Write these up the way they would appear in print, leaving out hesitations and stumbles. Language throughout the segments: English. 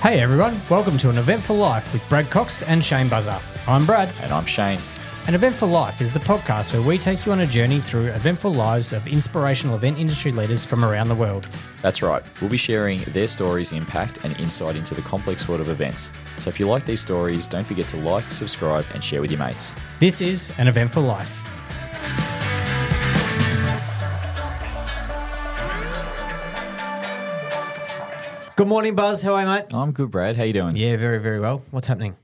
Hey everyone, welcome to An Eventful Life with Brad Cox and Shane Buzzer. I'm Brad. And I'm Shane. An Eventful Life is the podcast where we take you on a journey through eventful lives of inspirational event industry leaders from around the world. That's right. We'll be sharing their stories, impact and insight into the complex world of events. So if you like these stories, don't forget to like, subscribe and share with your mates. This is An Eventful Life. Good morning, Buzz. How are you, mate? I'm good, Brad. How you doing? Yeah, very, very well. What's happening?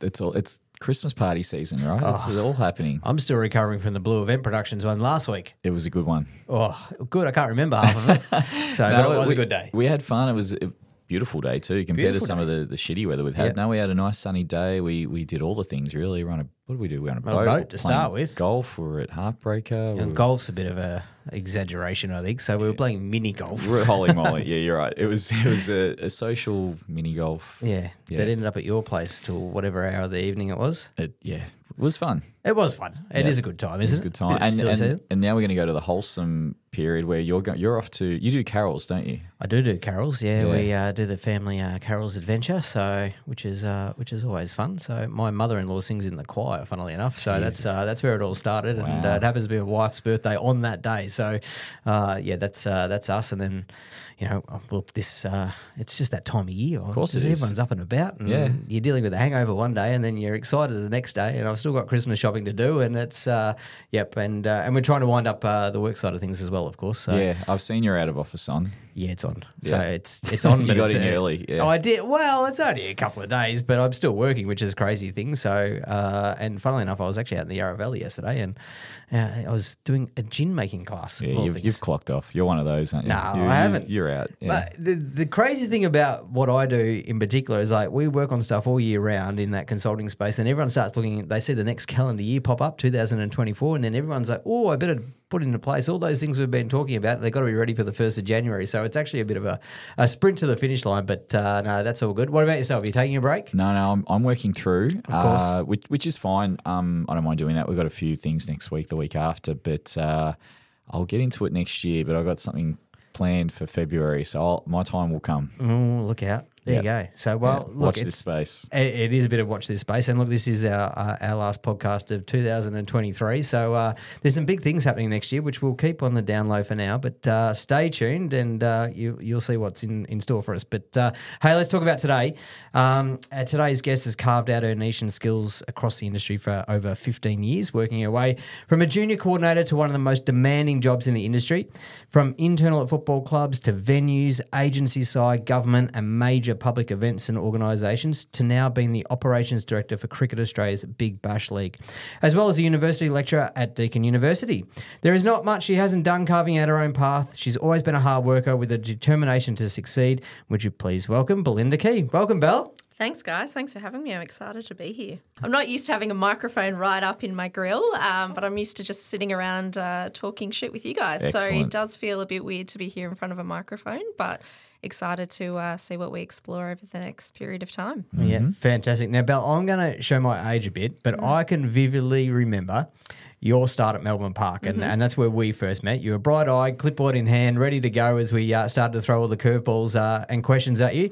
It's Christmas party season, right? Oh, it's all happening. I'm still recovering from the Blue Event Productions one last week. It was a good one. Oh, good. I can't remember half of it. So no, but it was a good day. We had fun. It was a beautiful day too compared to some of the shitty weather we've had. Yep. No, we had a nice sunny day. We did all the things really. What did we do? We were on a boat. To start with. Golf. We were at Heartbreaker. And golf's a bit of an exaggeration, I think. So we were playing mini golf. Holy moly. Yeah, you're right. It was a social mini golf. Yeah. That ended up at your place till whatever hour of the evening it was. It was fun. It was fun. It is a good time, isn't it? It's a good time. And now we're going to go to the wholesome period where you're off to – you do carols, don't you? I do carols, yeah. We do the family carols adventure, so which is always fun. So my mother-in-law sings in the choir, funnily enough. So that's where it all started. Wow. And it happens to be my wife's birthday on that day. So, that's us. And then, it's just that time of year. Of course it is. Everyone's up and about. And you're dealing with a hangover one day and then you're excited the next day. And I've still got Christmas shopping to do. And it's, and we're trying to wind up the work side of things as well, of course. So. Yeah, I've seen you're out of office on. Yeah, it's on. Yeah. So it's on. You got in early. Yeah. Oh, I did. Well, it's only a couple of days, but I'm still working, which is a crazy thing. So, and funnily enough, I was actually out in the Yarra Valley yesterday and I was doing a gin making class. Yeah, you've clocked off. You're one of those, aren't you? No, I haven't. You're out. Yeah. But the crazy thing about what I do in particular is like we work on stuff all year round in that consulting space and everyone starts looking, they see the next calendar year pop up, 2024, and then everyone's like, oh, I better put into place all those things we've been talking about. They've got to be ready for the 1st of January. So it's actually a bit of a sprint to the finish line, but no, that's all good. What about yourself? Are you taking a break? No, I'm working through, of course. Which is fine. I don't mind doing that. We've got a few things next week, the week after, but I'll get into it next year, but I've got something planned for February, so my time will come. Oh, look out. There you go. So, look, watch this space. It is a bit of watch this space. And, look, this is our last podcast of 2023. So there's some big things happening next year, which we'll keep on the down low for now. But stay tuned and you'll see what's in store for us. But, hey, let's talk about today. Today's guest has carved out her niche and skills across the industry for over 15 years, working her way from a junior coordinator to one of the most demanding jobs in the industry, from internal at football clubs to venues, agency side, government and major public events and organisations to now being the Operations Director for Cricket Australia's Big Bash League, as well as a university lecturer at Deakin University. There is not much she hasn't done carving out her own path. She's always been a hard worker with a determination to succeed. Would you please welcome Belinda Keay. Welcome, Belle. Thanks, guys. Thanks for having me. I'm excited to be here. I'm not used to having a microphone right up in my grill, but I'm used to just sitting around talking shit with you guys. Excellent. So it does feel a bit weird to be here in front of a microphone, but excited to see what we explore over the next period of time. Mm-hmm. Yeah, fantastic. Now, Belle, I'm going to show my age a bit, but I can vividly remember your start at Melbourne Park, and that's where we first met. You were bright-eyed, clipboard in hand, ready to go as we started to throw all the curveballs and questions at you.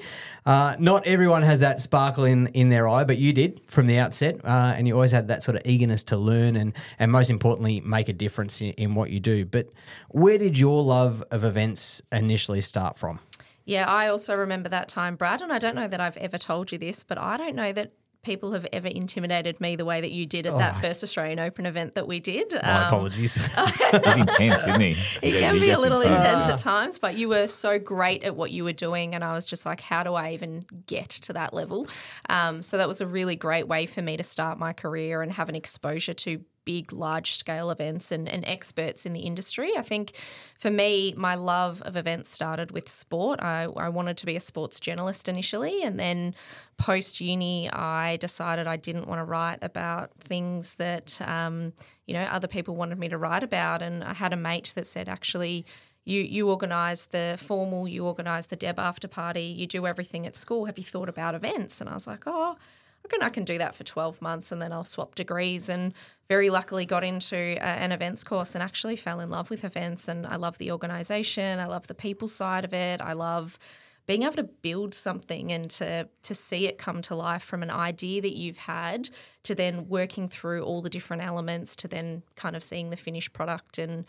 Not everyone has that sparkle in their eye, but you did from the outset, and you always had that sort of eagerness to learn and most importantly, make a difference in what you do. But where did your love of events initially start from? Yeah, I also remember that time, Brad, and I don't know that I've ever told you this, but I don't know that people have ever intimidated me the way that you did at that first Australian Open event that we did. My apologies. He's intense, isn't he? He can be a little intense at times, but you were so great at what you were doing and I was just like, how do I even get to that level? So that was a really great way for me to start my career and have an exposure to big, large-scale events and experts in the industry. I think for me, my love of events started with sport. I wanted to be a sports journalist initially and then post-uni I decided I didn't want to write about things that, other people wanted me to write about, and I had a mate that said, actually, You organise the formal, you organise the deb after party, you do everything at school. Have you thought about events? And I was like, I can do that for 12 months and then I'll swap degrees, and very luckily got into an events course and actually fell in love with events, and I love the organisation, I love the people side of it, I love being able to build something and to see it come to life from an idea that you've had to then working through all the different elements to then kind of seeing the finished product and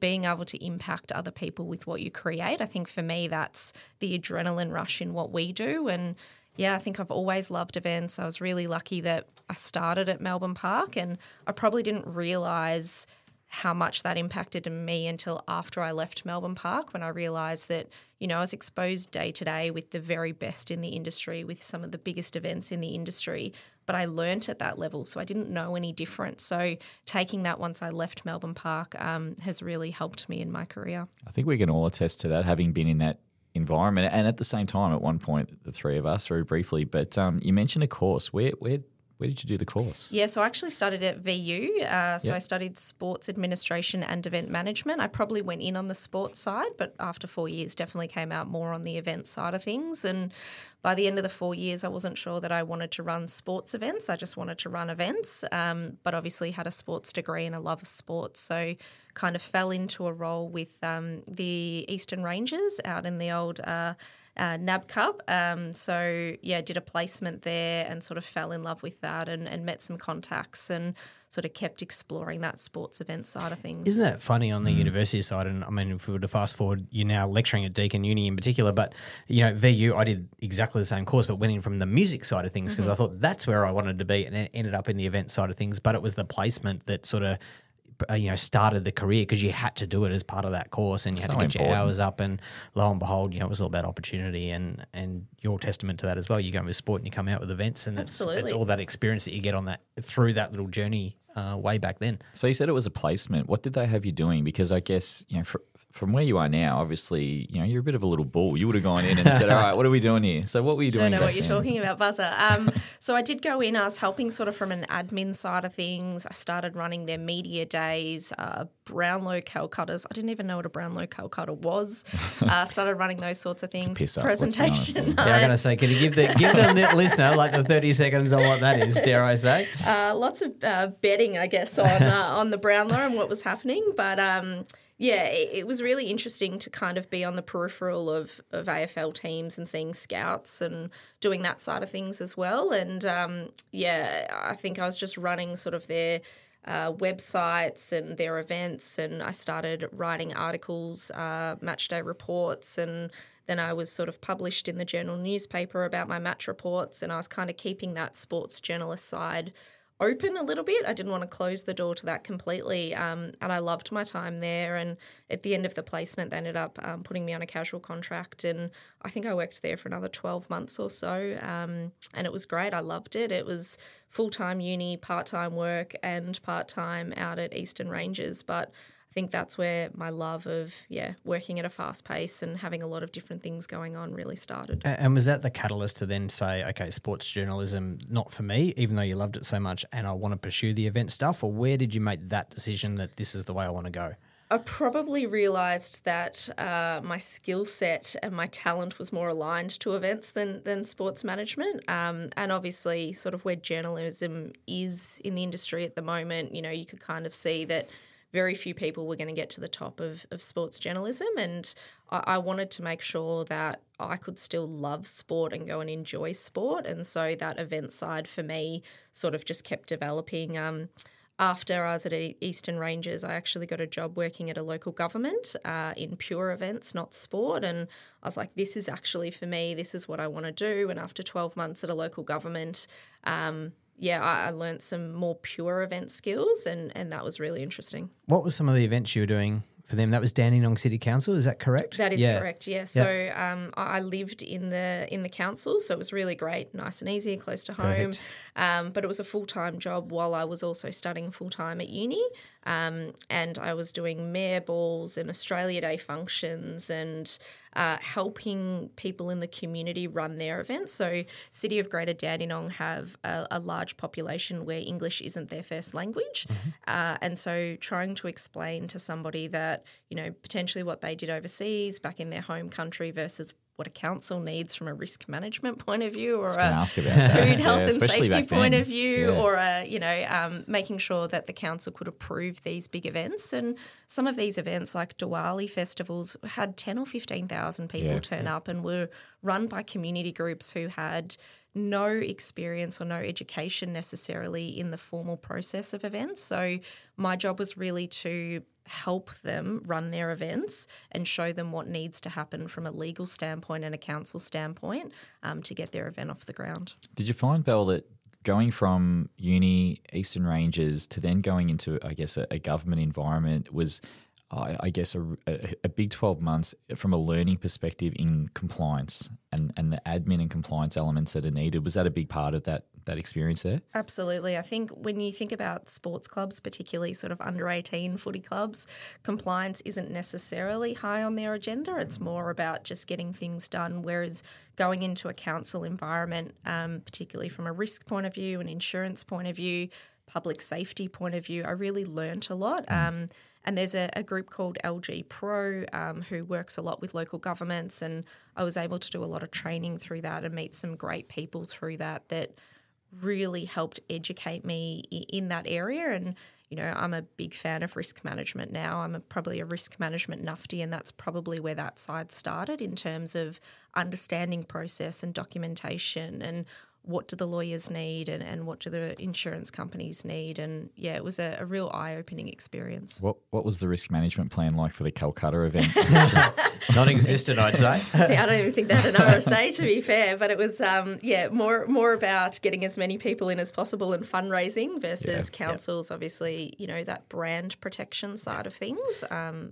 being able to impact other people with what you create. I think for me that's the adrenaline rush in what we do. And yeah, I think I've always loved events. I was really lucky that I started at Melbourne Park, and I probably didn't realise how much that impacted me until after I left Melbourne Park, when I realised that, you know, I was exposed day to day with the very best in the industry, with some of the biggest events in the industry, but I learnt at that level, so I didn't know any different. So taking that once I left Melbourne Park has really helped me in my career. I think we can all attest to that, having been in that environment. And at the same time, at one point, the three of us, very briefly, but you mentioned a course. Where did you do the course? Yeah, so I actually started at VU. So I studied sports administration and event management. I probably went in on the sports side, but after 4 years definitely came out more on the event side of things. And by the end of the 4 years, I wasn't sure that I wanted to run sports events. I just wanted to run events, but obviously had a sports degree and a love of sports. So kind of fell into a role with the Eastern Rangers out in the old NAB Cup. Did a placement there and sort of fell in love with that and met some contacts and sort of kept exploring that sports event side of things. Isn't that funny on the university side? And I mean, if we were to fast forward, you're now lecturing at Deakin Uni in particular, but you know, VU, I did exactly the same course, but went in from the music side of things because I thought that's where I wanted to be, and it ended up in the event side of things. But it was the placement that sort of started the career, because you had to do it as part of that course, and you had to get your hours up, and lo and behold, you know, it was all about opportunity, and you're testament to that as well. You go with sport and you come out with events, and it's all that experience that you get on that through that little journey way back then. So you said it was a placement. What did they have you doing? Because I guess, you know, from where you are now, obviously, you know, you're a bit of a little bull. You would have gone in and said, all right, what are we doing here? So what were you doing? I don't know what you're talking about, Buzzer. So I did go in. I was helping sort of from an admin side of things. I started running their media days, Brownlow Calcutta's. I didn't even know what a Brownlow Calcutta was. Started running those sorts of things. Presentation nights. Yeah, I'm going to say, can you give them the listener like the 30 seconds on what that is, dare I say? Lots of betting, I guess, on the Brownlow and what was happening. But it was really interesting to kind of be on the peripheral of AFL teams and seeing scouts and doing that side of things as well. And, I think I was just running sort of their websites and their events, and I started writing articles, matchday reports, and then I was sort of published in the journal newspaper about my match reports, and I was kind of keeping that sports journalist side open a little bit. I didn't want to close the door to that completely, and I loved my time there. And at the end of the placement, they ended up putting me on a casual contract, and I think I worked there for another 12 months or so, and it was great. I loved it. It was full-time uni, part-time work, and part-time out at Eastern Rangers, but I think that's where my love of, working at a fast pace and having a lot of different things going on really started. And was that the catalyst to then say, okay, sports journalism, not for me, even though you loved it so much and I want to pursue the event stuff? Or where did you make that decision that this is the way I want to go? I probably realised that my skill set and my talent was more aligned to events than sports management, and obviously sort of where journalism is in the industry at the moment, you know, you could kind of see that very few people were going to get to the top of sports journalism, and I wanted to make sure that I could still love sport and go and enjoy sport, and so that event side for me sort of just kept developing. After I was at Eastern Rangers, I actually got a job working at a local government in pure events, not sport, and I was like, this is actually for me, this is what I want to do, and after 12 months at a local government, I learned some more pure event skills, and that was really interesting. What were some of the events you were doing for them? That was Dandenong City Council, is that correct? That is correct, yeah. So I lived in the council, so it was really great, nice and easy, close to home. But it was a full-time job while I was also studying full-time at uni, and I was doing mayor balls and Australia Day functions and helping people in the community run their events. So City of Greater Dandenong have a large population where English isn't their first language. And so trying to explain to somebody that, you know, potentially what they did overseas back in their home country versus what a council needs from a risk management point of view, or a food health and safety point of view, or a, you know, making sure that the council could approve these big events. And some of these events, like Diwali festivals, had 10 or 15,000 people turn up and were run by community groups who had no experience or no education necessarily in the formal process of events. So my job was really to help them run their events and show them what needs to happen from a legal standpoint and a council standpoint to get their event off the ground. Did you find, Belle, that going from uni, Eastern Rangers, to then going into, I guess, a government environment was, I guess, a big 12 months from a learning perspective in compliance and the admin and compliance elements that are needed? Was that a big part of that experience there? Absolutely. I think when you think about sports clubs, particularly sort of under 18 footy clubs, compliance isn't necessarily high on their agenda. It's more about just getting things done, whereas going into a council environment, particularly from a risk point of view, an insurance point of view, public safety point of view, I really learnt a lot. And there's a group called LG Pro who works a lot with local governments, and I was able to do a lot of training through that and meet some great people through that really helped educate me in that area. And, you know, I'm a big fan of risk management now. I'm probably a risk management nufty, and that's probably where that side started in terms of understanding process and documentation and what do the lawyers need and what do the insurance companies need. And, yeah, it was a real eye-opening experience. What was the risk management plan like for the Calcutta event? Non-existent, I'd say. Yeah, I don't even think they had an RSA, to be fair, but it was, more about getting as many people in as possible and fundraising versus councils, obviously, you know, that brand protection side of things.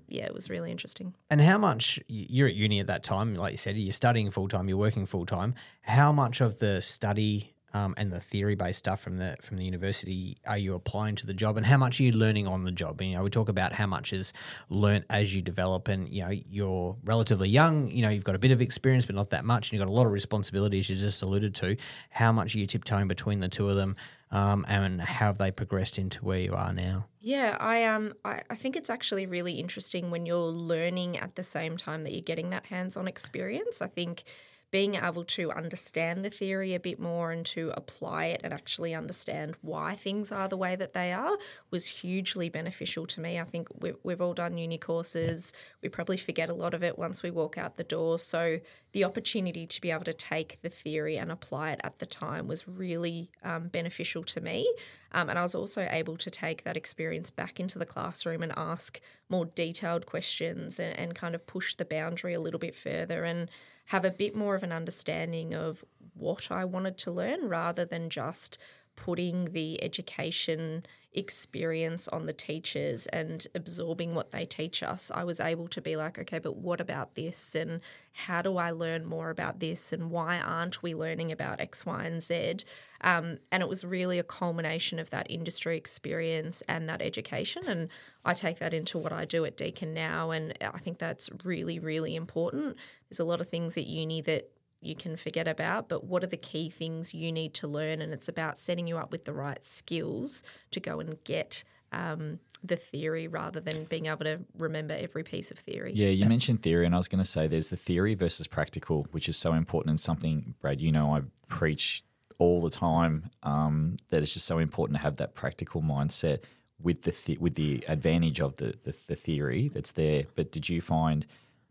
It was really interesting. And how much – you're at uni at that time, like you said, you're studying full-time, you're working full-time. How much of the study and the theory-based stuff from the university are you applying to the job, and how much are you learning on the job? And, you know, we talk about how much is learnt as you develop, and, you know, you're relatively young, you know, you've got a bit of experience but not that much, and you've got a lot of responsibilities you just alluded to. How much are you tiptoeing between the two of them, and how have they progressed into where you are now? Yeah, I think it's actually really interesting when you're learning at the same time that you're getting that hands-on experience. I think being able to understand the theory a bit more and to apply it and actually understand why things are the way that they are was hugely beneficial to me. I think we've all done uni courses. We probably forget a lot of it once we walk out the door. So the opportunity to be able to take the theory and apply it at the time was really beneficial to me. And I was also able to take that experience back into the classroom and ask more detailed questions and kind of push the boundary a little bit further and have a bit more of an understanding of what I wanted to learn rather than just putting the education experience on the teachers and absorbing what they teach us. I was able to be like, okay, but what about this, and how do I learn more about this, and why aren't we learning about X, Y and Z? And it was really a culmination of that industry experience and that education, and I take that into what I do at Deakin now, and I think that's really, really important. There's a lot of things at uni that you can forget about, but what are the key things you need to learn? And it's about setting you up with the right skills to go and get the theory rather than being able to remember every piece of theory. Yeah, you mentioned theory, and I was going to say there's the theory versus practical, which is so important, and something, Brad, you know, I preach all the time, that it's just so important to have that practical mindset with the advantage of the theory that's there. But did you find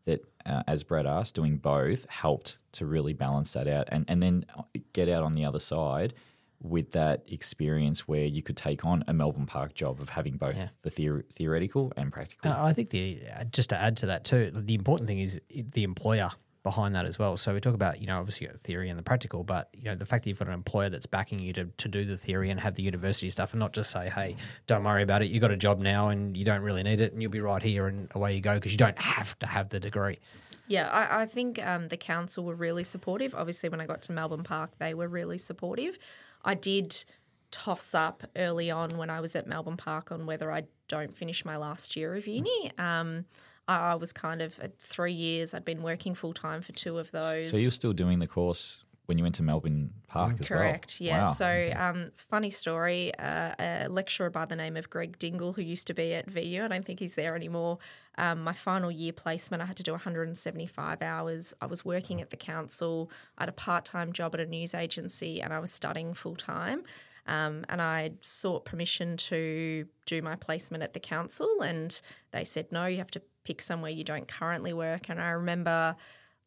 that, as Brad asked, doing both helped to really balance that out and then get out on the other side with that experience where you could take on a Melbourne Park job of having both the theoretical and practical? I think just to add to that too, the important thing is the employer behind that as well. So we talk about, you know, obviously the theory and the practical, but, you know, the fact that you've got an employer that's backing you to do the theory and have the university stuff and not just say, hey, don't worry about it, you got a job now and you don't really need it and you'll be right here and away you go, because you don't have to have the degree. Yeah, I think the council were really supportive. Obviously when I got to Melbourne Park, they were really supportive. I did toss up early on when I was at Melbourne Park on whether I don't finish my last year of uni. I was kind of at 3 years. I'd been working full-time for two of those. So you're still doing the course when you went to Melbourne Park as Correct, well. Yeah. Wow. So funny story, a lecturer by the name of Greg Dingle, who used to be at VU, I don't think he's there anymore, my final year placement, I had to do 175 hours. I was working at the council. I had a part-time job at a news agency and I was studying full-time. And I sought permission to do my placement at the council and they said, no, you have to pick somewhere you don't currently work. And I remember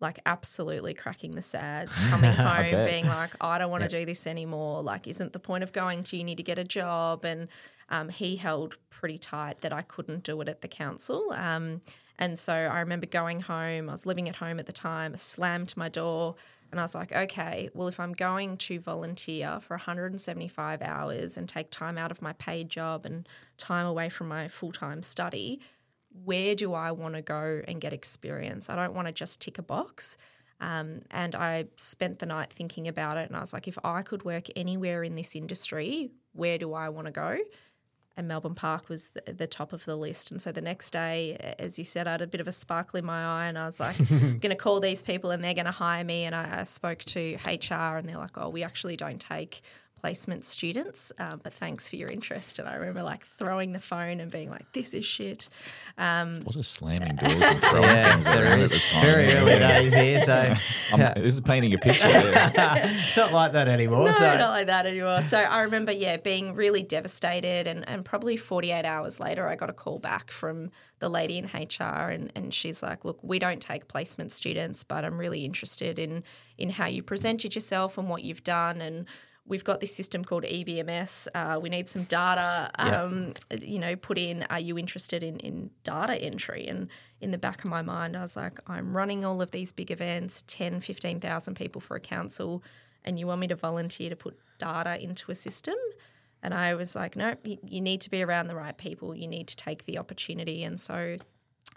like absolutely cracking the sads, coming home being like, I don't want to do this anymore. Like, isn't the point of going to uni to get a job? And he held pretty tight that I couldn't do it at the council. And so I remember going home, I was living at home at the time, I slammed my door and I was like, okay, well, if I'm going to volunteer for 175 hours and take time out of my paid job and time away from my full-time study, where do I want to go and get experience? I don't want to just tick a box. And I spent the night thinking about it and I was like, if I could work anywhere in this industry, where do I want to go? And Melbourne Park was the top of the list. And so the next day, as you said, I had a bit of a sparkle in my eye and I was like, I'm going to call these people and they're going to hire me. And I spoke to HR and they're like, oh, we actually don't take placement students, but thanks for your interest. And I remember like throwing the phone and being like, this is shit. There's a lot of slamming doors and throwing things around at the time. Very early days here. So this is painting a picture. It's not like that anymore. No, not like that anymore. So I remember, being really devastated and probably 48 hours later I got a call back from the lady in HR and she's like, look, we don't take placement students, but I'm really interested in how you presented yourself and what you've done and we've got this system called EBMS. We need some data, put in. Are you interested in data entry? And in the back of my mind, I was like, I'm running all of these big events, 10, 15,000 people for a council, and you want me to volunteer to put data into a system? And I was like, no, you need to be around the right people. You need to take the opportunity. And so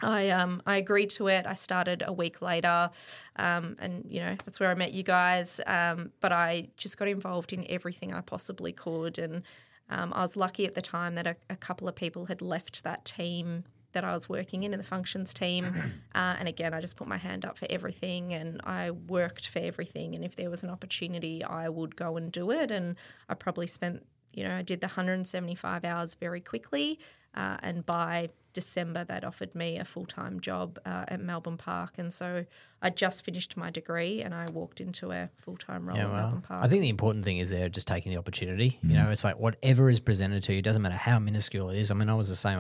I agreed to it. I started a week later and that's where I met you guys. But I just got involved in everything I possibly could and I was lucky at the time that a couple of people had left that team that I was working in the functions team. And again, I just put my hand up for everything and I worked for everything. And if there was an opportunity, I would go and do it. And I probably spent, I did the 175 hours very quickly and by December they'd offered me a full-time job at Melbourne Park and so I just finished my degree and I walked into a full-time role at Melbourne Park. I think the important thing is they're just taking the opportunity. Mm. It's like whatever is presented to you, doesn't matter how minuscule it is. I was the same.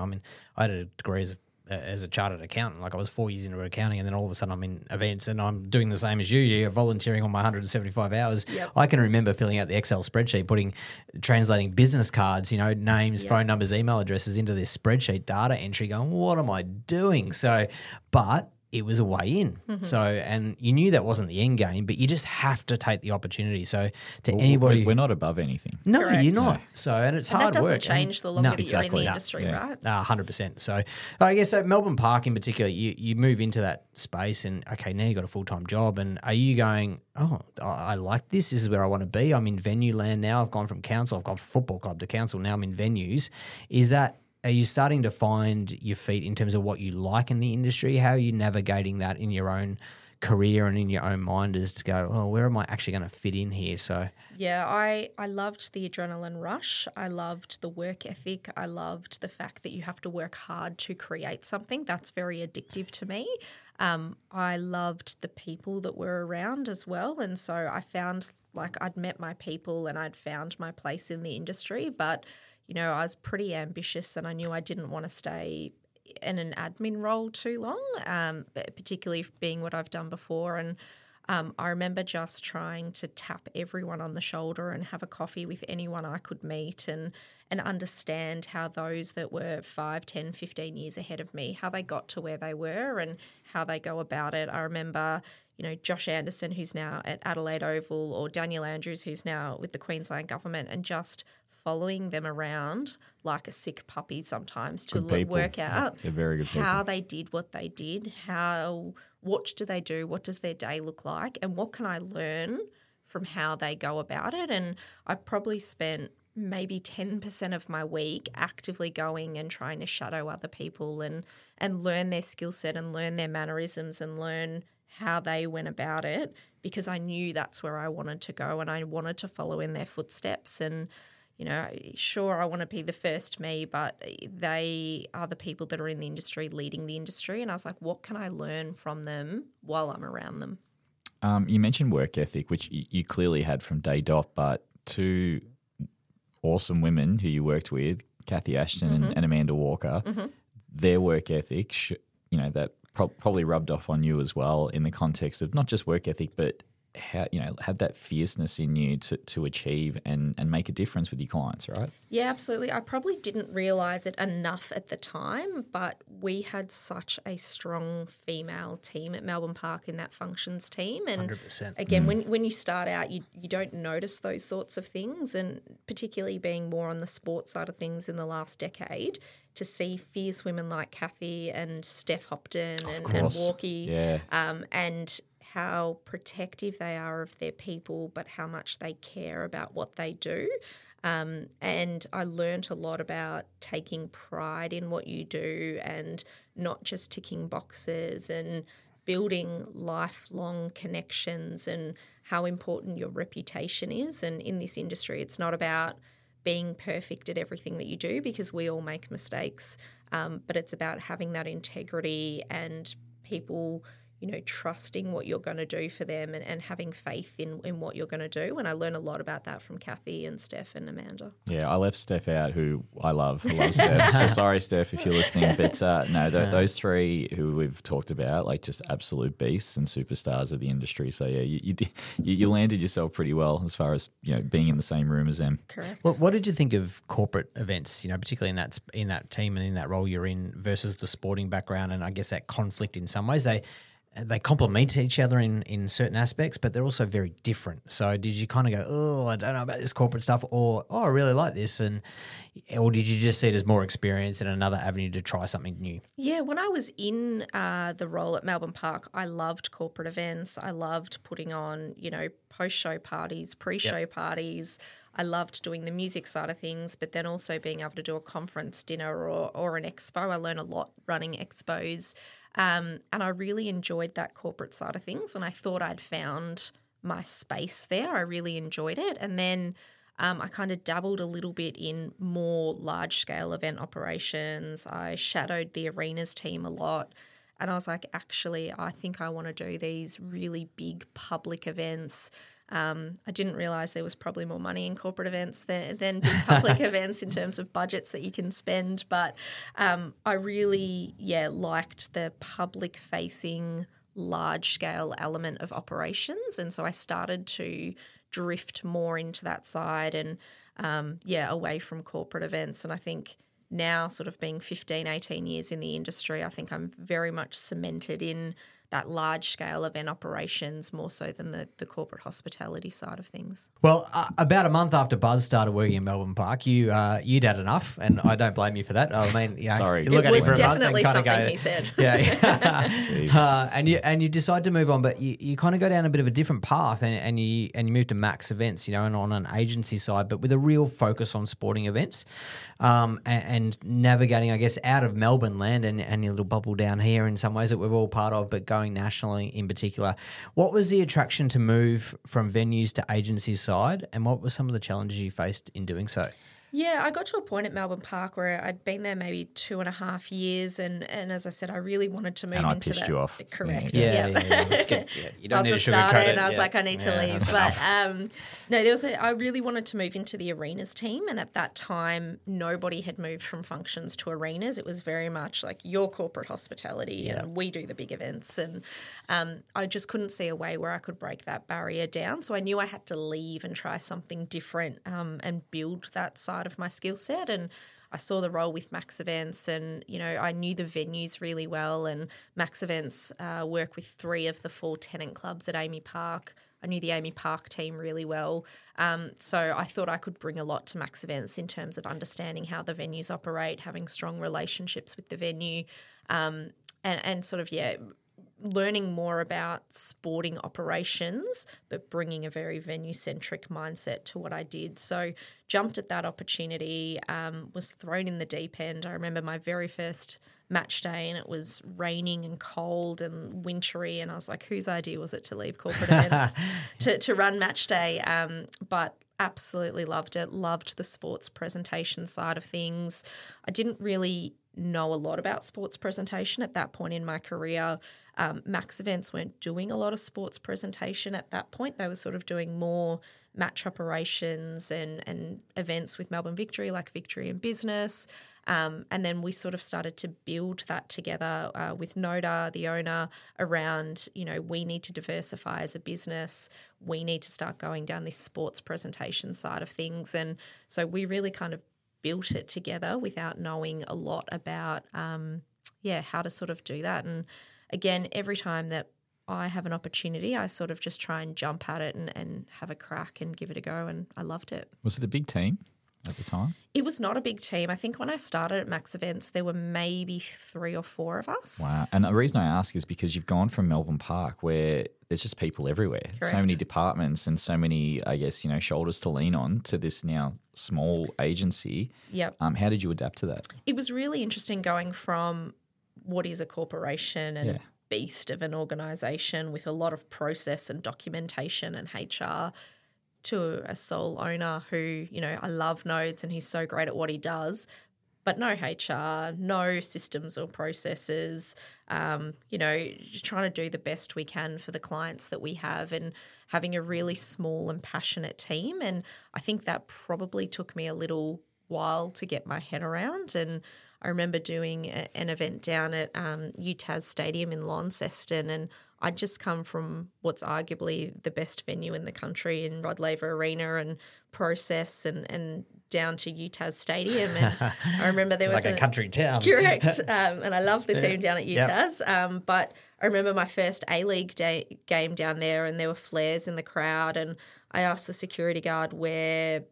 I had a degree as a chartered accountant. Like I was 4 years into accounting and then all of a sudden I'm in events and I'm doing the same as you. You're volunteering on my 175 hours. Yep. I can remember filling out the Excel spreadsheet, translating business cards, names, phone numbers, email addresses into this spreadsheet, data entry going, what am I doing? So, but it was a way in. Mm-hmm. So, and you knew that wasn't the end game, but you just have to take the opportunity. So to anybody. We're not above anything. No, correct. You're not. So, and it's hard work. That doesn't change the longer that you're in the industry, right? 100%. So I guess at Melbourne Park in particular, you move into that space and, okay, now you've got a full-time job and are you going, oh, I like this. This is where I want to be. I'm in venue land now. I've gone from council. I've gone from football club to council. Now I'm in venues. Are you starting to find your feet in terms of what you like in the industry? How are you navigating that in your own career and in your own mind as to go, oh, where am I actually going to fit in here? So yeah, I loved the adrenaline rush. I loved the work ethic. I loved the fact that you have to work hard to create something. That's very addictive to me. I loved the people that were around as well. And so I found like I'd met my people and I'd found my place in the industry, but I was pretty ambitious and I knew I didn't want to stay in an admin role too long, particularly being what I've done before. And I remember just trying to tap everyone on the shoulder and have a coffee with anyone I could meet and understand how those that were 5, 10, 15 years ahead of me, how they got to where they were and how they go about it. I remember Josh Anderson, who's now at Adelaide Oval, or Daniel Andrews, who's now with the Queensland government, and just following them around like a sick puppy sometimes to work out how they did what they did, what do they do, what does their day look like, and what can I learn from how they go about it. And I probably spent maybe 10% of my week actively going and trying to shadow other people and learn their skill set and learn their mannerisms and learn how they went about it because I knew that's where I wanted to go and I wanted to follow in their footsteps. And, you know, sure, I want to be the first me, but they are the people that are in the industry leading the industry. And I was like, what can I learn from them while I'm around them? You mentioned work ethic, which you clearly had from day dot, but two awesome women who you worked with, Kathy Ashton mm-hmm. and Amanda Walker, mm-hmm. their work ethic, you know, that probably rubbed off on you as well in the context of not just work ethic, but how, you know, have that fierceness in you to achieve and make a difference with your clients, right? Yeah, absolutely. I probably didn't realise it enough at the time, but we had such a strong female team at Melbourne Park in that functions team. And 100%. Again, when you start out, you don't notice those sorts of things, and particularly being more on the sports side of things in the last decade, to see fierce women like Kathy and Steph Hopton and Walkie, yeah. And how protective they are of their people, but how much they care about what they do. And I learnt a lot about taking pride in what you do and not just ticking boxes, and building lifelong connections, and how important your reputation is. And in this industry, it's not about being perfect at everything that you do, because we all make mistakes, but it's about having that integrity and people – you know, trusting what you're going to do for them and having faith in what you're going to do. And I learned a lot about that from Kathy and Steph and Amanda. Yeah, I left Steph out, who I love. I love Steph. So sorry, Steph, if you're listening. But those three who we've talked about, like, just absolute beasts and superstars of the industry. So, yeah, you landed yourself pretty well as far as, you know, being in the same room as them. Correct. Well, what did you think of corporate events, you know, particularly in that team and in that role you're in versus the sporting background? And I guess that conflict in some ways, they complement each other in certain aspects, but they're also very different. So did you kind of go, oh, I don't know about this corporate stuff, or, oh, I really like this, or did you just see it as more experience and another avenue to try something new? Yeah, when I was in the role at Melbourne Park, I loved corporate events. I loved putting on, you know, post-show parties, pre-show yep. parties. I loved doing the music side of things, but then also being able to do a conference dinner or an expo. I learned a lot running expos. And I really enjoyed that corporate side of things, and I thought I'd found my space there. I really enjoyed it. And then I kind of dabbled a little bit in more large-scale event operations. I shadowed the arenas team a lot, and I was like, actually, I think I want to do these really big public events. I didn't realise there was probably more money in corporate events than big public events in terms of budgets that you can spend. But I really, liked the public-facing large-scale element of operations, and so I started to drift more into that side and, away from corporate events. And I think now, sort of being 15, 18 years in the industry, I think I'm very much cemented in that large-scale event operations more so than the corporate hospitality side of things. Well, about a month after Buzz started working in Melbourne Park, you'd had enough, and I don't blame you for that. I mean, you know, sorry, you look at it for a month and kind of go, it was definitely something he said. Yeah. And you decide to move on, but you kind of go down a bit of a different path, and you move to Max Events, you know, and on an agency side, but with a real focus on sporting events, and navigating, I guess, out of Melbourne land and your little bubble down here in some ways that we're all part of, but going nationally in particular. What was the attraction to move from venues to agency side, and what were some of the challenges you faced in doing so? Yeah, I got to a point at Melbourne Park where I'd been there maybe 2.5 years, and as I said, I really wanted to move into that. And I pissed you off. Correct. Yeah. That's good. Yeah, you don't need to sugarcoat it. And I was like, I need to leave. But I really wanted to move into the arenas team, and at that time, nobody had moved from functions to arenas. It was very much like your corporate hospitality, and we do the big events. And I just couldn't see a way where I could break that barrier down. So I knew I had to leave and try something different, and build that side of my skill set. And I saw the role with Max Events, and, you know, I knew the venues really well, and Max Events work with 3 of the 4 tenant clubs at AAMI Park. I knew the AAMI Park team really well. So I thought I could bring a lot to Max Events in terms of understanding how the venues operate, having strong relationships with the venue, and sort of, learning more about sporting operations, but bringing a very venue-centric mindset to what I did. So jumped at that opportunity, was thrown in the deep end. I remember my very first match day and it was raining and cold and wintry, and I was like, whose idea was it to leave corporate events to run match day? But absolutely loved it, loved the sports presentation side of things. I didn't really know a lot about sports presentation at that point in my career. Max Events weren't doing a lot of sports presentation at that point. They were sort of doing more match operations and events with Melbourne Victory, like Victory in Business. And then we sort of started to build that together with Noda, the owner, around, you know, we need to diversify as a business. We need to start going down this sports presentation side of things. And so we really kind of built it together without knowing a lot about, how to sort of do that. And again, every time that I have an opportunity, I sort of just try and jump at it and have a crack and give it a go. And I loved it. Was it a big team at the time? It was not a big team. I think when I started at Max Events, there were maybe 3 or 4 of us. Wow. And the reason I ask is because you've gone from Melbourne Park where there's just people everywhere, Correct. So many departments and so many, I guess, you know, shoulders to lean on to this now small agency. Yep. How did you adapt to that? It was really interesting going from what is a corporation and beast of an organisation with a lot of process and documentation and HR to a sole owner who, you know, I love Nodes and he's so great at what he does, but no HR, no systems or processes, you know, just trying to do the best we can for the clients that we have and having a really small and passionate team. And I think that probably took me a little while to get my head around. And I remember doing an event down at UTAS Stadium in Launceston, and I'd just come from what's arguably the best venue in the country in Rod Laver Arena and process and down to UTAS Stadium. And I remember there was like a country town. Correct. And I love the team down at UTAS. Yep. But I remember my first A-League game down there and there were flares in the crowd and I asked the security guard where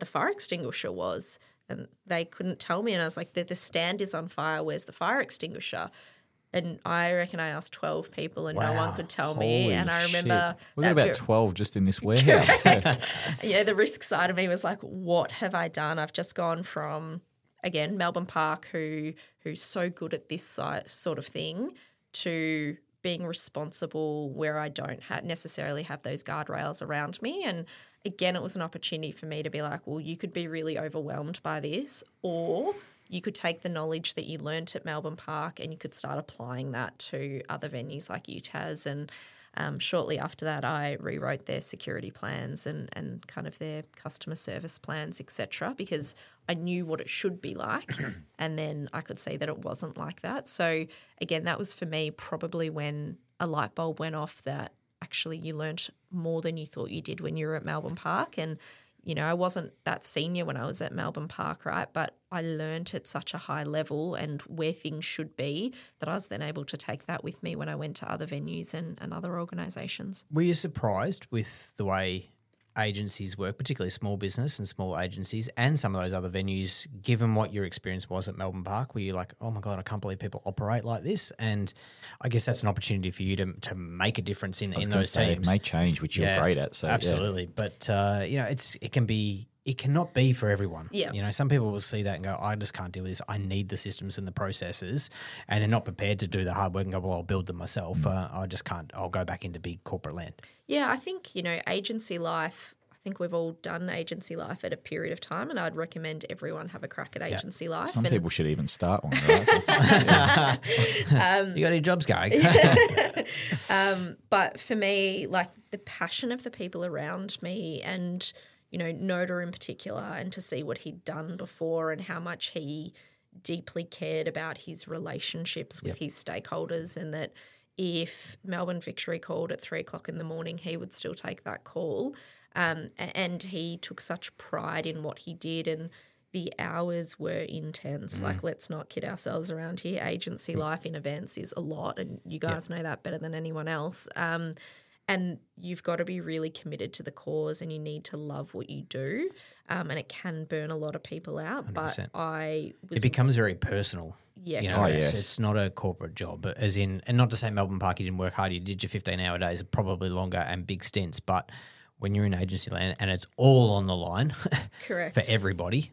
the fire extinguisher was and they couldn't tell me. And I was like, the stand is on fire. Where's the fire extinguisher? And I reckon I asked 12 people and no one could tell me. And I remember we got about 12 just in this warehouse. Yeah, the risk side of me was like, what have I done? I've just gone from, again, Melbourne Park, who's so good at this sort of thing, to being responsible where I don't necessarily have those guardrails around me. And again, it was an opportunity for me to be like, well, you could be really overwhelmed by this, or you could take the knowledge that you learnt at Melbourne Park and you could start applying that to other venues like UTAS. And shortly after that, I rewrote their security plans and kind of their customer service plans, et cetera, because I knew what it should be like and then I could see that it wasn't like that. So, again, that was for me probably when a light bulb went off that actually you learnt more than you thought you did when you were at Melbourne Park. And you know, I wasn't that senior when I was at Melbourne Park, right? But I learnt at such a high level and where things should be that I was then able to take that with me when I went to other venues and other organisations. Were you surprised with the way agencies work, particularly small business and small agencies and some of those other venues, given what your experience was at Melbourne Park? Were you like, oh my God, I can't believe people operate like this? And I guess that's an opportunity for you to make a difference in those teams. It may change, which you're great at. So absolutely. Yeah. But, you know, it cannot be for everyone. Yeah. You know, some people will see that and go, I just can't deal with this. I need the systems and the processes, and they're not prepared to do the hard work and go, well, I'll build them myself. I just can't. I'll go back into big corporate land. Yeah, I think, you know, agency life, I think we've all done agency life at a period of time, and I'd recommend everyone have a crack at agency life. Some people should even start one, right? You got any jobs going? But for me, like the passion of the people around me and, you know, Noda in particular, and to see what he'd done before and how much he deeply cared about his relationships with his stakeholders, and that if Melbourne Victory called at 3:00 in the morning, he would still take that call. And he took such pride in what he did, and the hours were intense. Like, let's not kid ourselves around here. Agency life in events is a lot, and you guys know that better than anyone else. And you've got to be really committed to the cause and you need to love what you do. And it can burn a lot of people out. 100%. But it becomes very personal. Yeah, you know, it's not a corporate job, but as in, and not to say Melbourne Park you didn't work hard, you did your 15-hour days, probably longer and big stints, but when you're in agency land and it's all on the line, correct, for everybody,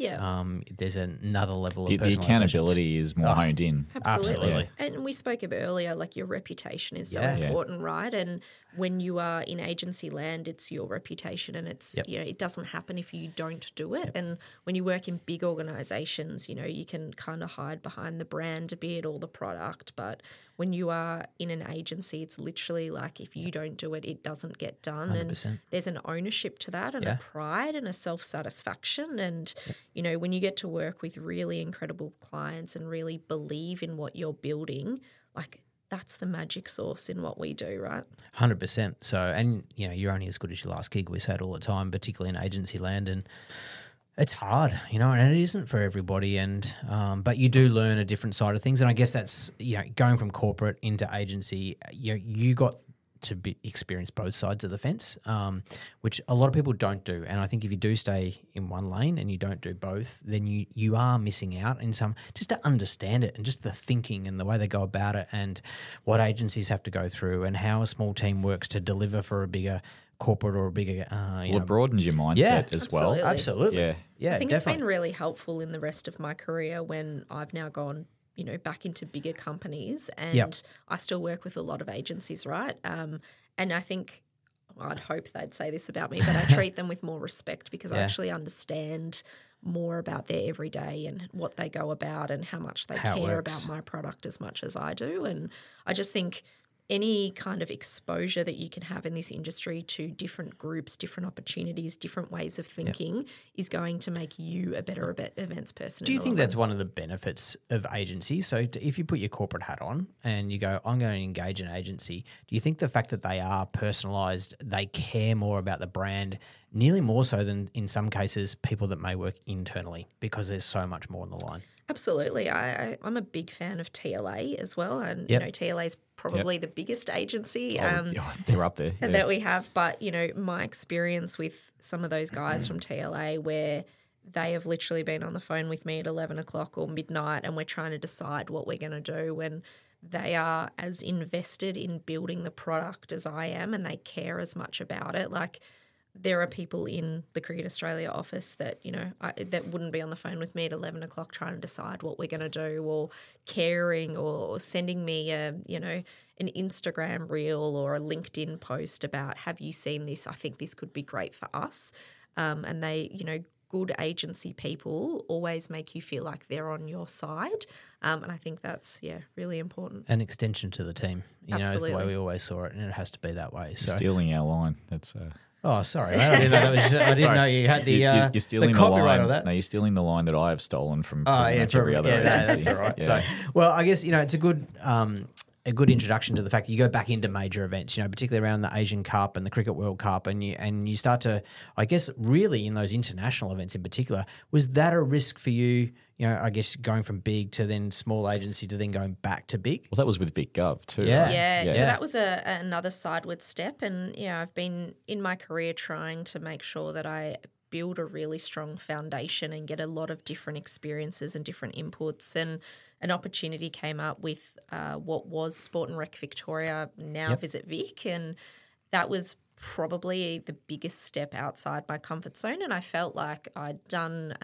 there's another level of the accountability is more honed in. Absolutely. Yeah. And we spoke about earlier, like your reputation is so important, right? And when you are in agency land, it's your reputation, and it's you know, it doesn't happen if you don't do it. And when you work in big organisations, you know, you can kind of hide behind the brand a bit or the product, but when you are in an agency, it's literally like if you don't do it, it doesn't get done. 100%. And there's an ownership to that and a pride and a self-satisfaction. And, you know, when you get to work with really incredible clients and really believe in what you're building, like that's the magic sauce in what we do, right? 100%. So, and, you know, you're only as good as your last gig. We say it all the time, particularly in agency land, and it's hard, you know, and it isn't for everybody, and but you do learn a different side of things, and I guess that's, you know, going from corporate into agency, you got to experience both sides of the fence, which a lot of people don't do, and I think if you do stay in one lane and you don't do both, then you are missing out in some, just to understand it and just the thinking and the way they go about it and what agencies have to go through and how a small team works to deliver for a bigger corporate or a bigger it broadens your mindset as absolutely. Well. Absolutely. Yeah. Yeah. I think definitely. It's been really helpful in the rest of my career when I've now gone, you know, back into bigger companies, and I still work with a lot of agencies, right? And I think I'd hope they'd say this about me, but I treat them with more respect because I actually understand more about their everyday and what they go about and how much they care about my product as much as I do. And I just think any kind of exposure that you can have in this industry to different groups, different opportunities, different ways of thinking is going to make you a better events person. Do you think that's one of the benefits of agencies? So if you put your corporate hat on and you go, I'm going to engage an agency, do you think the fact that they are personalised, they care more about the brand, nearly more so than in some cases people that may work internally because there's so much more on the line? Absolutely. I'm a big fan of TLA as well. And, you know, TLA is probably the biggest agency they're up there, that we have. But, you know, my experience with some of those guys from TLA where they have literally been on the phone with me at 11 o'clock or midnight and we're trying to decide what we're going to do when they are as invested in building the product as I am, and they care as much about it. Like, there are people in the Cricket Australia office that, you know, that wouldn't be on the phone with me at 11 o'clock trying to decide what we're going to do, or caring, or sending me an Instagram reel or a LinkedIn post about, have you seen this? I think this could be great for us. And they, you know, good agency people always make you feel like they're on your side. And I think that's, really important. An extension to the team. You Absolutely. Know, is the way we always saw it, and it has to be that way. So. Stealing our line. That's Oh, sorry. I didn't know that was just, know you had the copyright on that. No, you're stealing the line that I have stolen from every other agency. That's all right. Yeah. So, well, I guess, you know, it's a good introduction to the fact that you go back into major events, you know, particularly around the Asian Cup and the Cricket World Cup, and you start to, I guess, really in those international events in particular. Was that a risk for you? You know, I guess going from big to then small agency to then going back to big. Well, that was with VicGov too. Yeah. Right? Yeah. So that was another sideward step. And, yeah, I've been in my career trying to make sure that I build a really strong foundation and get a lot of different experiences and different inputs. And an opportunity came up with what was Sport and Rec Victoria, now Visit Vic. And that was probably the biggest step outside my comfort zone, and I felt like I'd done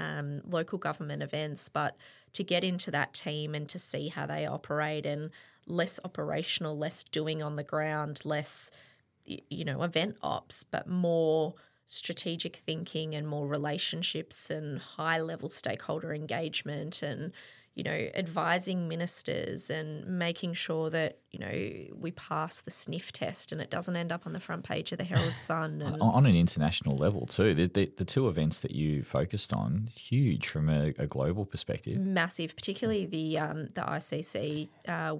local government events, but to get into that team and to see how they operate, and less operational, less doing on the ground, less, you know, event ops, but more strategic thinking and more relationships and high-level stakeholder engagement, and, you know, advising ministers and making sure that, you know, we pass the sniff test and it doesn't end up on the front page of the Herald Sun. And on an international level too, the two events that you focused on, huge from a global perspective. Massive, particularly the ICC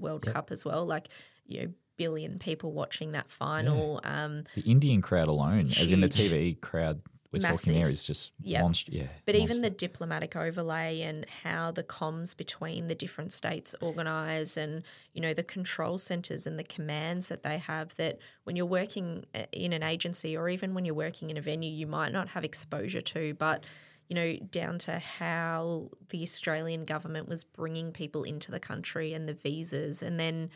World Cup as well, like, you know, billion people watching that final. Yeah. The Indian crowd alone, huge. As in the TV crowd. We're Massive. Talking there is just monster. Yeah, but monster. Even the diplomatic overlay and how the comms between the different states organise, and, you know, the control centres and the commands that they have, that when you're working in an agency or even when you're working in a venue you might not have exposure to, but you know, down to how the Australian government was bringing people into the country and the visas, and then,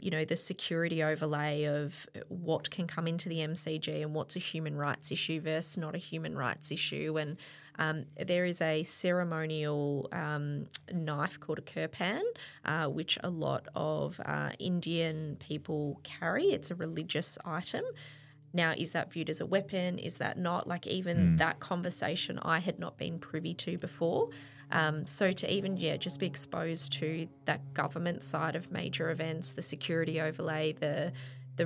you know, the security overlay of what can come into the MCG and what's a human rights issue versus not a human rights issue. And there is a ceremonial knife called a kirpan, which a lot of Indian people carry. It's a religious item. Now, is that viewed as a weapon? Is that not? Like, even that conversation I had not been privy to before. So to even, just be exposed to that government side of major events, the security overlay, the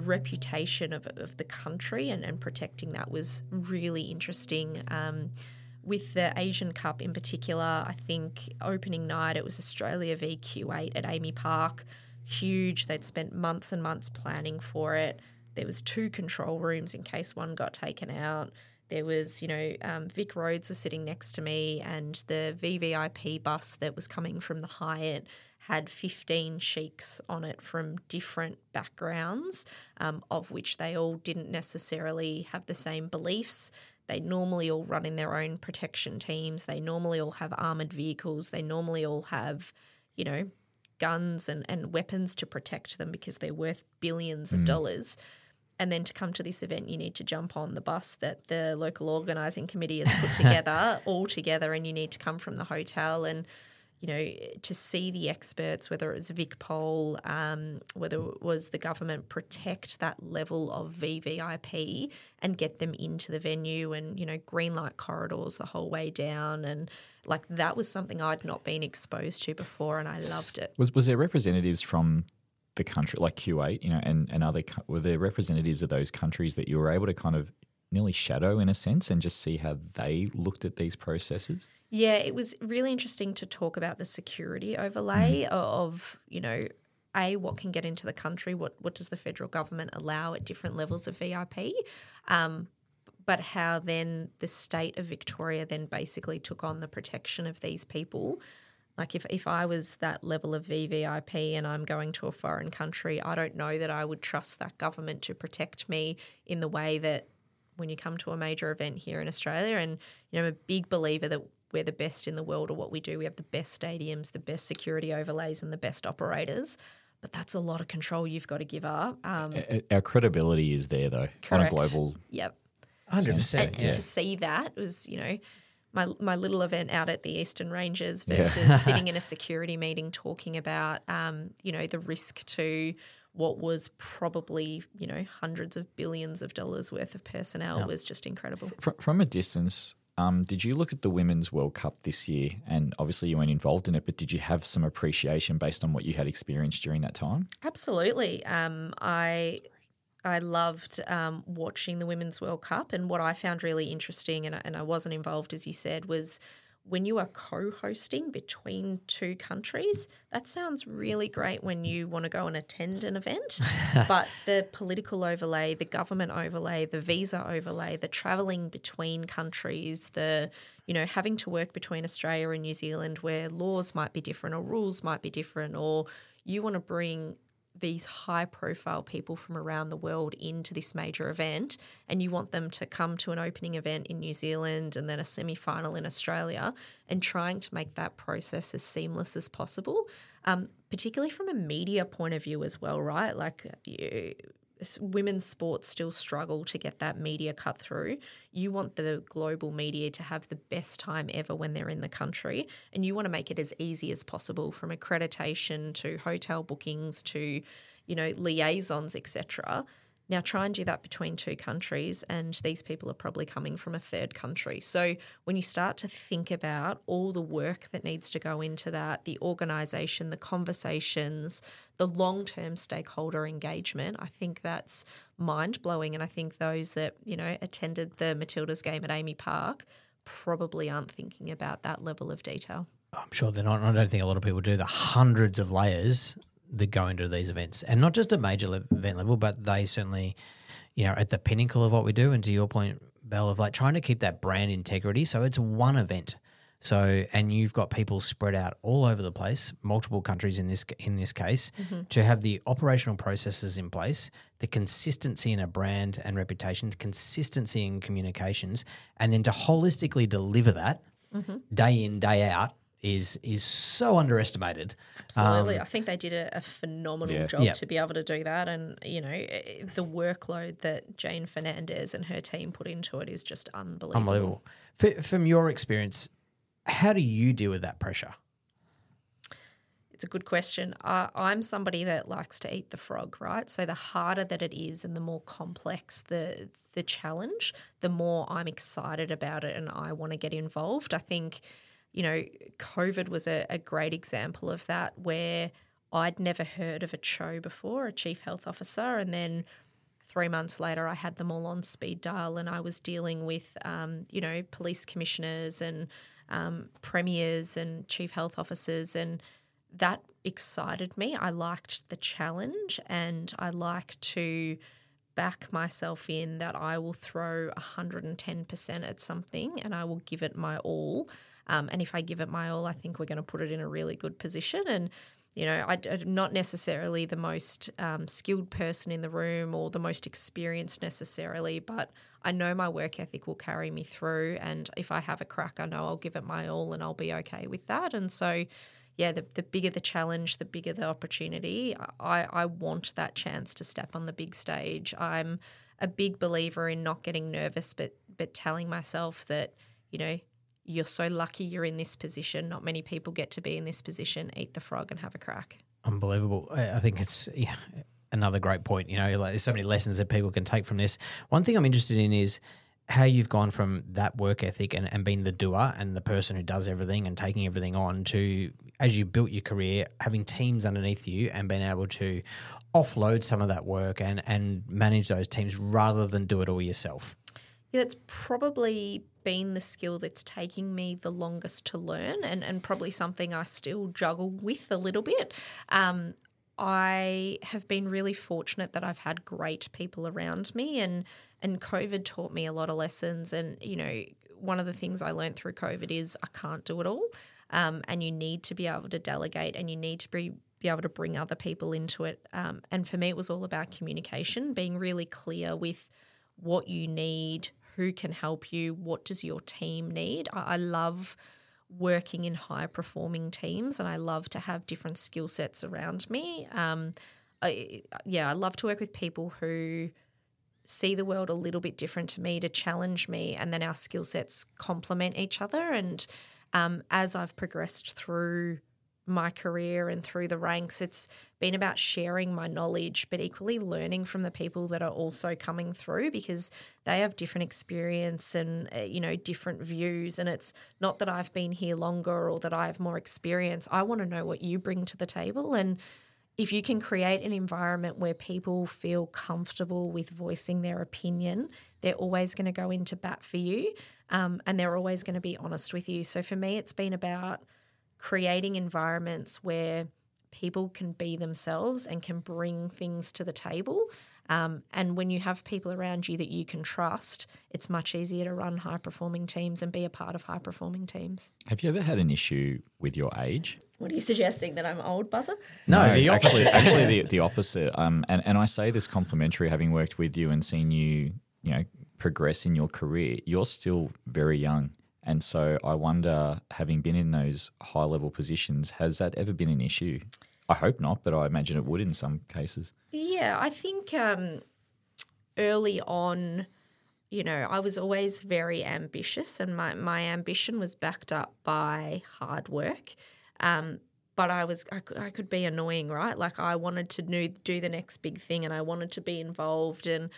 reputation of the country and protecting that was really interesting. With the Asian Cup in particular, I think opening night, it was Australia v Kuwait at AAMI Park. Huge. They'd spent months and months planning for it. There was 2 control rooms in case one got taken out. There was, you know, Vic Rhodes was sitting next to me, and the VVIP bus that was coming from the Hyatt had 15 sheikhs on it from different backgrounds, of which they all didn't necessarily have the same beliefs. They normally all run in their own protection teams. They normally all have armoured vehicles. They normally all have, you know, guns and weapons to protect them because they're worth billions of dollars. And then to come to this event, you need to jump on the bus that the local organising committee has put together, all together, and you need to come from the hotel. And, you know, to see the experts, whether it was Vic Pol, whether it was the government, protect that level of VVIP and get them into the venue, and, you know, green light corridors the whole way down. And, like, that was something I'd not been exposed to before, and I loved it. Was there representatives from the country, like Kuwait, you know, and other, were there representatives of those countries that you were able to kind of nearly shadow in a sense and just see how they looked at these processes? Yeah, it was really interesting to talk about the security overlay of, you know, A, what can get into the country, what does the federal government allow at different levels of VIP, but how then the state of Victoria then basically took on the protection of these people. Like, if I was that level of VVIP and I'm going to a foreign country, I don't know that I would trust that government to protect me in the way that when you come to a major event here in Australia. And, you know, I'm a big believer that we're the best in the world at what we do. We have the best stadiums, the best security overlays, and the best operators. But that's a lot of control you've got to give up. Our credibility is there, though, on a global. Yep. 100%. And to see that was, you know, my little event out at the Eastern Rangers versus sitting in a security meeting talking about, you know, the risk to what was probably, you know, hundreds of billions of dollars worth of personnel was just incredible. From a distance, did you look at the Women's World Cup this year? And obviously you weren't involved in it, but did you have some appreciation based on what you had experienced during that time? Absolutely. I loved watching the Women's World Cup, and what I found really interesting, and I wasn't involved, as you said, was when you are co-hosting between two countries. That sounds really great when you want to go and attend an event, but the political overlay, the government overlay, the visa overlay, the travelling between countries, the, you know, having to work between Australia and New Zealand where laws might be different or rules might be different, or you want to bring these high-profile people from around the world into this major event, and you want them to come to an opening event in New Zealand and then a semi-final in Australia, and trying to make that process as seamless as possible, particularly from a media point of view as well, right? Like, women's sports still struggle to get that media cut through. You want the global media to have the best time ever when they're in the country, and you want to make it as easy as possible, from accreditation to hotel bookings to, you know, liaisons, etc. Now try and do that between two countries, and these people are probably coming from a third country. So when you start to think about all the work that needs to go into that, the organisation, the conversations, the long-term stakeholder engagement, I think that's mind-blowing. And I think those that, you know, attended the Matildas game at AAMI Park probably aren't thinking about that level of detail. I'm sure they're not. I don't think a lot of people do. The hundreds of layers that go into these events, and not just a major event level, but they certainly, you know, at the pinnacle of what we do. And to your point, Belle, of like trying to keep that brand integrity. So it's one event. So, and you've got people spread out all over the place, multiple countries in this case, to have the operational processes in place, the consistency in a brand and reputation, the consistency in communications, and then to holistically deliver that day in, day out is so underestimated. Absolutely. I think they did a phenomenal job to be able to do that, and, you know, the workload that Jane Fernandez and her team put into it is just unbelievable. From your experience, how do you deal with that pressure? It's a good question. I'm somebody that likes to eat the frog, right? So the harder that it is and the more complex the challenge, the more I'm excited about it and I want to get involved. I think, you know, COVID was a great example of that, where I'd never heard of a CHO before, a Chief Health Officer, and then 3 months later I had them all on speed dial and I was dealing with, you know, police commissioners and premiers and chief health officers, and that excited me. I liked the challenge and I like to back myself in that I will throw 110% at something and I will give it my all. And if I give it my all, I think we're going to put it in a really good position. And, you know, I'm not necessarily the most skilled person in the room or the most experienced necessarily, but I know my work ethic will carry me through, and if I have a crack, I know I'll give it my all and I'll be okay with that. And so, yeah, the bigger the challenge, the bigger the opportunity. I want that chance to step on the big stage. I'm a big believer in not getting nervous but telling myself that, you know, you're so lucky you're in this position. Not many people get to be in this position. Eat the frog and have a crack. Unbelievable. I think it's another great point. You know, like, there's so many lessons that people can take from this. One thing I'm interested in is how you've gone from that work ethic and being the doer and the person who does everything and taking everything on to, as you built your career, having teams underneath you and being able to offload some of that work and manage those teams rather than do it all yourself. Yeah, that's probably been the skill that's taking me the longest to learn, and probably something I still juggle with a little bit. I have been really fortunate that I've had great people around me, and COVID taught me a lot of lessons. And, you know, one of the things I learned through COVID is I can't do it all, and you need to be able to delegate and you need to be able to bring other people into it. And for me, it was all about communication, being really clear with what you need, who can help you, what does your team need. I love working in high-performing teams and I love to have different skill sets around me. I love to work with people who see the world a little bit different to me, to challenge me, and then our skill sets complement each other. And as I've progressed through my career and through the ranks, it's been about sharing my knowledge but equally learning from the people that are also coming through, because they have different experience and, you know, different views, and it's not that I've been here longer or that I have more experience. I want to know what you bring to the table, and if you can create an environment where people feel comfortable with voicing their opinion, they're always going to go into bat for you, and they're always going to be honest with you. So for me, it's been about creating environments where people can be themselves and can bring things to the table. And when you have people around you that you can trust, it's much easier to run high-performing teams and be a part of high-performing teams. Have you ever had an issue with your age? What are you suggesting, that I'm old, Buzzer? No, the opposite. Actually the opposite. And I say this complimentary, having worked with you and seen you, you know, progress in your career. You're still very young. And so I wonder, having been in those high-level positions, has that ever been an issue? I hope not, but I imagine it would in some cases. Yeah, I think early on, you know, I was always very ambitious, and my ambition was backed up by hard work. But I could be annoying, right? Like, I wanted to do the next big thing and I wanted to be involved, and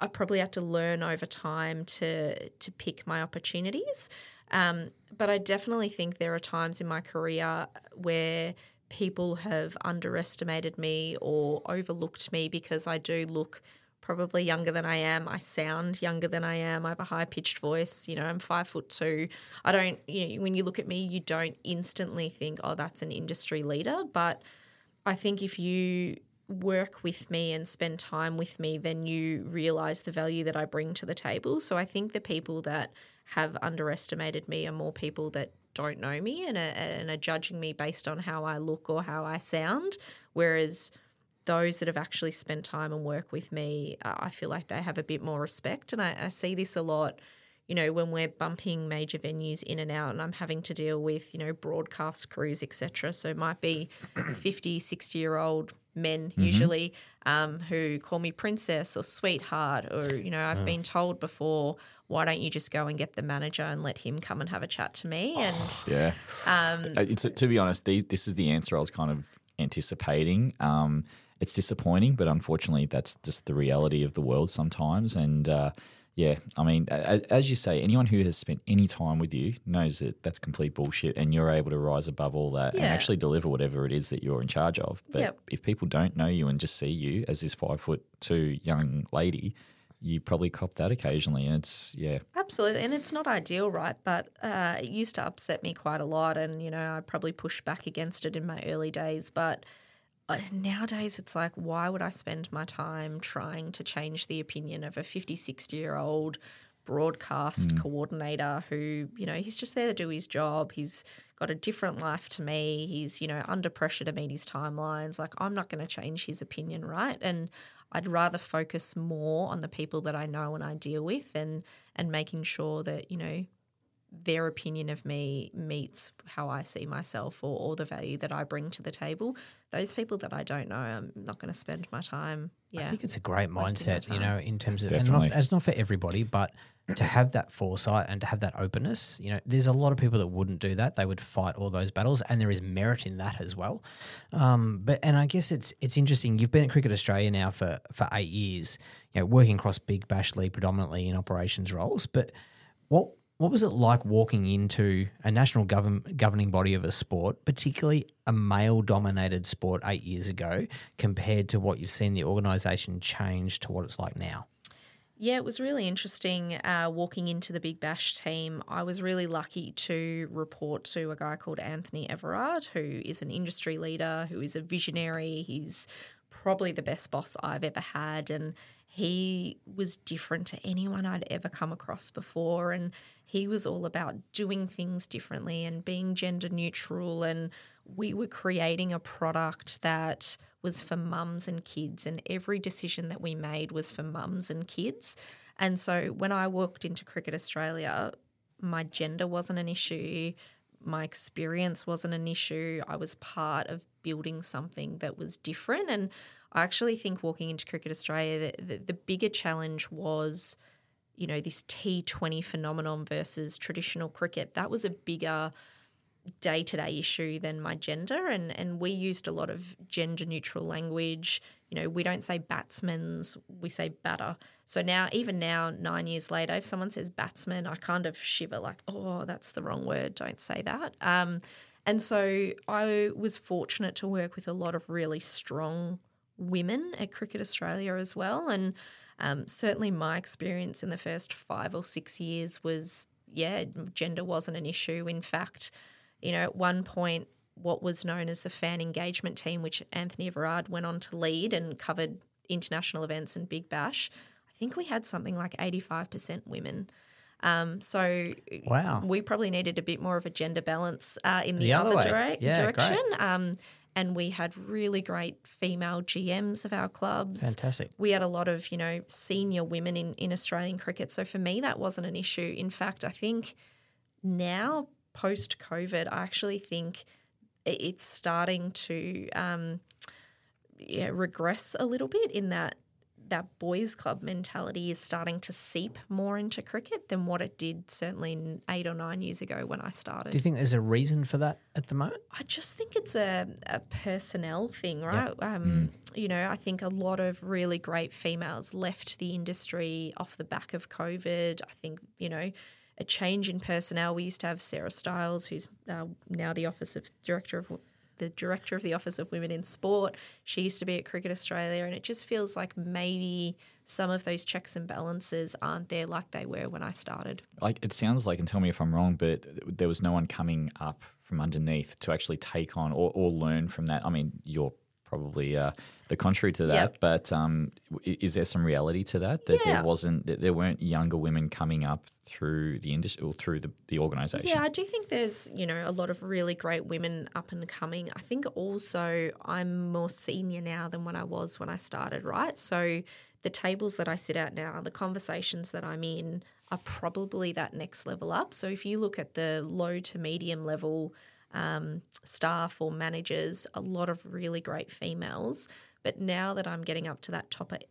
I probably had to learn over time to pick my opportunities. But I definitely think there are times in my career where people have underestimated me or overlooked me, because I do look probably younger than I am. I sound younger than I am. I have a high-pitched voice. You know, I'm 5'2". I don't, you know, when you look at me, you don't instantly think, oh, that's an industry leader. But I think if you work with me and spend time with me, then you realise the value that I bring to the table. So I think the people that have underestimated me are more people that don't know me and are judging me based on how I look or how I sound, whereas those that have actually spent time and work with me, I feel like they have a bit more respect. And I see this a lot, you know, when we're bumping major venues in and out and I'm having to deal with, you know, broadcast crews, etc. So it might be 50, 60-year-old men usually who call me princess or sweetheart or, you know, I've been told before, why don't you just go and get the manager and let him come and have a chat to me? And to be honest, this is the answer I was kind of anticipating. It's disappointing, but unfortunately that's just the reality of the world sometimes. And I mean, as you say, anyone who has spent any time with you knows that that's complete bullshit and you're able to rise above all that and actually deliver whatever it is that you're in charge of. But if people don't know you and just see you as this 5'2" young lady, you probably cop that occasionally. And it's, absolutely. And it's not ideal, right? But it used to upset me quite a lot and, you know, I probably pushed back against it in my early days. But nowadays it's like, why would I spend my time trying to change the opinion of a 50, 60-year-old broadcast coordinator who, you know, he's just there to do his job. He's got a different life to me. He's, you know, under pressure to meet his timelines. Like, I'm not going to change his opinion, right? And I'd rather focus more on the people that I know and I deal with and making sure that, you know, their opinion of me meets how I see myself or the value that I bring to the table. Those people that I don't know, I'm not going to spend my time. I think it's a great mindset, you know, in terms of, and it's not for everybody, but to have that foresight and to have that openness, you know, there's a lot of people that wouldn't do that. They would fight all those battles and there is merit in that as well. And I guess it's interesting. You've been at Cricket Australia now for 8 years, you know, working across Big Bash League predominantly in operations roles, but what was it like walking into a national governing body of a sport, particularly a male-dominated sport 8 years ago, compared to what you've seen the organisation change to what it's like now? Yeah, it was really interesting walking into the Big Bash team. I was really lucky to report to a guy called Anthony Everard, who is an industry leader, who is a visionary. He's probably the best boss I've ever had, and he was different to anyone I'd ever come across before, and he was all about doing things differently and being gender neutral, and we were creating a product that was for mums and kids, and every decision that we made was for mums and kids. And so when I walked into Cricket Australia, my gender wasn't an issue, my experience wasn't an issue. I was part of building something that was different, and I actually think walking into Cricket Australia, the bigger challenge was, you know, this T20 phenomenon versus traditional cricket. That was a bigger day-to-day issue than my gender, and we used a lot of gender-neutral language. You know, we don't say batsmen's, we say batter. So now, even now, 9 years later, if someone says batsman, I kind of shiver like, oh, that's the wrong word, don't say that. And so I was fortunate to work with a lot of really strong women at Cricket Australia as well, and certainly my experience in the first 5 or 6 years was, gender wasn't an issue. In fact, you know, at one point what was known as the fan engagement team, which Anthony Everard went on to lead and covered international events and Big Bash, I think we had something like 85% women. So we probably needed a bit more of a gender balance in the other direction. And we had really great female GMs of our clubs. Fantastic. We had a lot of, you know, senior women in Australian cricket. So for me, that wasn't an issue. In fact, I think now post-COVID, I actually think it's starting to regress a little bit, in that boys' club mentality is starting to seep more into cricket than what it did certainly 8 or 9 years ago when I started. Do you think there's a reason for that at the moment? I just think it's a personnel thing, right? Yeah. You know, I think a lot of really great females left the industry off the back of COVID. I think, you know, a change in personnel. We used to have Sarah Stiles, who's now the director of the Office of Women in Sport. She used to be at Cricket Australia, and it just feels like maybe some of those checks and balances aren't there like they were when I started. Like, it sounds like, and tell me if I'm wrong, but there was no one coming up from underneath to actually take on or learn from that. I mean, you're probably probably the contrary to that. Yep. But is there some reality to that? That there wasn't, that there weren't younger women coming up through the industry or through the organisation? Yeah, I do think there's, you know, a lot of really great women up and coming. I think also I'm more senior now than what I was when I started, right? So the tables that I sit at now, the conversations that I'm in are probably that next level up. So if you look at the low to medium level staff or managers, a lot of really great females. But now that I'm getting up to that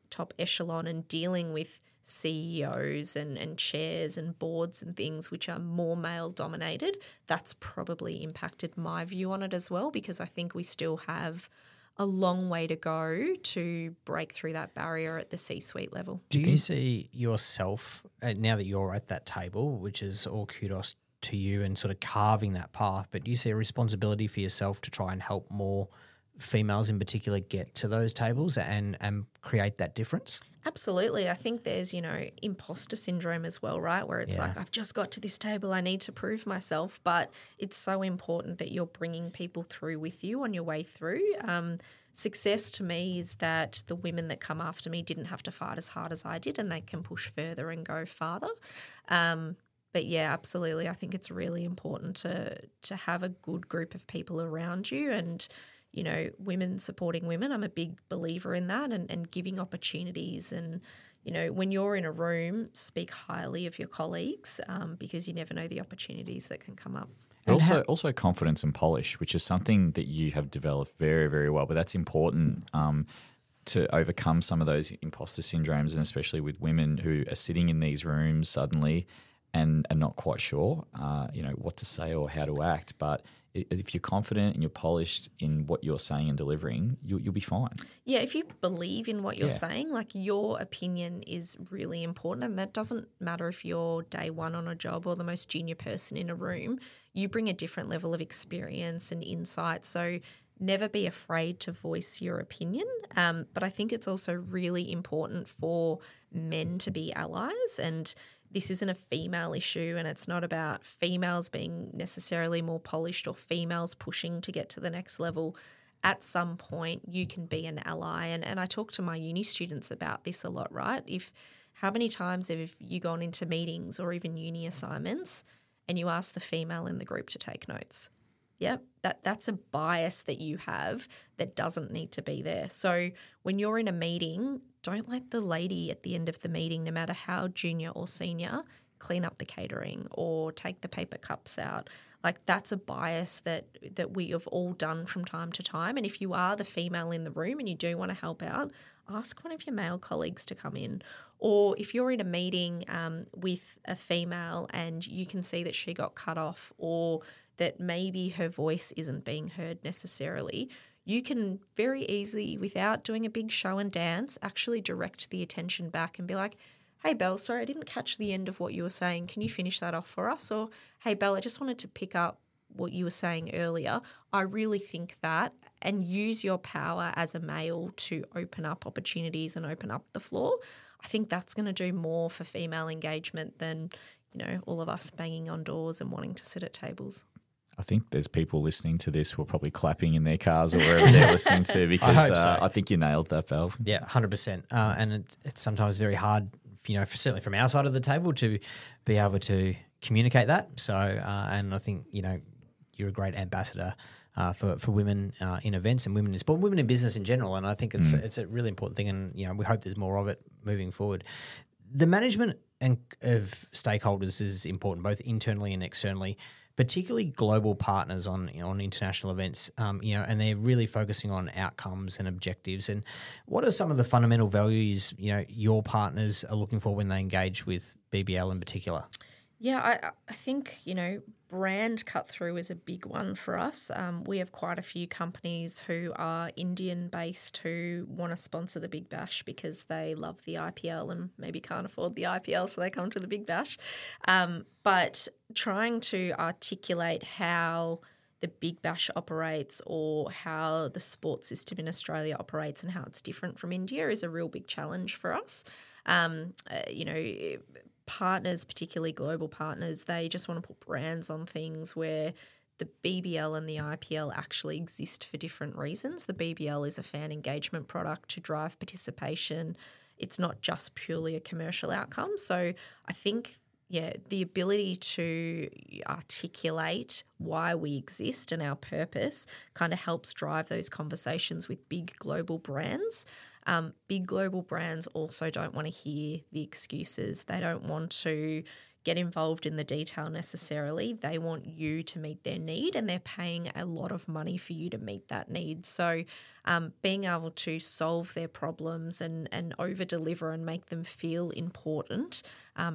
top echelon and dealing with CEOs and chairs and boards and things which are more male dominated, that's probably impacted my view on it as well, because I think we still have a long way to go to break through that barrier at the C-suite level. Do you see yourself, now that you're at that table, which is all kudos to you and sort of carving that path, but do you see a responsibility for yourself to try and help more females in particular get to those tables and create that difference? Absolutely. I think there's, you know, imposter syndrome as well, right, where it's like, I've just got to this table, I need to prove myself. But it's so important that you're bringing people through with you on your way through. Success to me is that the women that come after me didn't have to fight as hard as I did, and they can push further and go farther. But yeah, absolutely. I think it's really important to have a good group of people around you, and you know, women supporting women. I'm a big believer in that, and giving opportunities. And, you know, when you're in a room, speak highly of your colleagues because you never know the opportunities that can come up. And also confidence and polish, which is something that you have developed very, very well. But that's important to overcome some of those imposter syndromes, and especially with women who are sitting in these rooms suddenly and are not quite sure, you know, what to say or how to act. But if you're confident and you're polished in what you're saying and delivering, you'll be fine. Yeah, if you believe in what you're saying, like your opinion is really important, and that doesn't matter if you're day one on a job or the most junior person in a room. You bring a different level of experience and insight, so never be afraid to voice your opinion. But I think it's also really important for men to be allies, and this isn't a female issue, and it's not about females being necessarily more polished or females pushing to get to the next level. At some point you can be an ally, and I talk to my uni students about this a lot, right? How many times have you gone into meetings or even uni assignments and you ask the female in the group to take notes? Yep, that's a bias that you have that doesn't need to be there. So when you're in a meeting, don't let the lady at the end of the meeting, no matter how junior or senior, clean up the catering or take the paper cups out. Like, that's a bias that we have all done from time to time. And if you are the female in the room and you do want to help out, ask one of your male colleagues to come in. Or if you're in a meeting with a female and you can see that she got cut off or that maybe her voice isn't being heard necessarily, you can very easily, without doing a big show and dance, actually direct the attention back and be like, hey, Belle, sorry, I didn't catch the end of what you were saying. Can you finish that off for us? Or, hey, Belle, I just wanted to pick up what you were saying earlier. I really think that, and use your power as a male to open up opportunities and open up the floor. I think that's going to do more for female engagement than, you know, all of us banging on doors and wanting to sit at tables. I think there's people listening to this who are probably clapping in their cars or wherever they're listening to, because I think you nailed that, Belle. Yeah, 100%. And it's sometimes very hard, you know, certainly from our side of the table, to be able to communicate that. So, and I think, you know, you're a great ambassador for women in events and women in sport, women in business in general. And I think it's a really important thing, and, you know, we hope there's more of it moving forward. The management and of stakeholders is important, both internally and externally, particularly global partners on international events, you know, and they're really focusing on outcomes and objectives. And what are some of the fundamental values, you know, your partners are looking for when they engage with BBL in particular? Yeah, I think, you know, brand cut through is a big one for us. We have quite a few companies who are Indian-based who want to sponsor the Big Bash because they love the IPL and maybe can't afford the IPL, so they come to the Big Bash. But trying to articulate how the Big Bash operates or how the sports system in Australia operates and how it's different from India is a real big challenge for us. You know, partners, particularly global partners, they just want to put brands on things where the BBL and the IPL actually exist for different reasons. The BBL is a fan engagement product to drive participation. It's not just purely a commercial outcome. So I think, yeah, the ability to articulate why we exist and our purpose kind of helps drive those conversations with big global brands. Big global brands also don't want to hear the excuses. They don't want to get involved in the detail necessarily. They want you to meet their need, and they're paying a lot of money for you to meet that need. So being able to solve their problems and over-deliver and make them feel important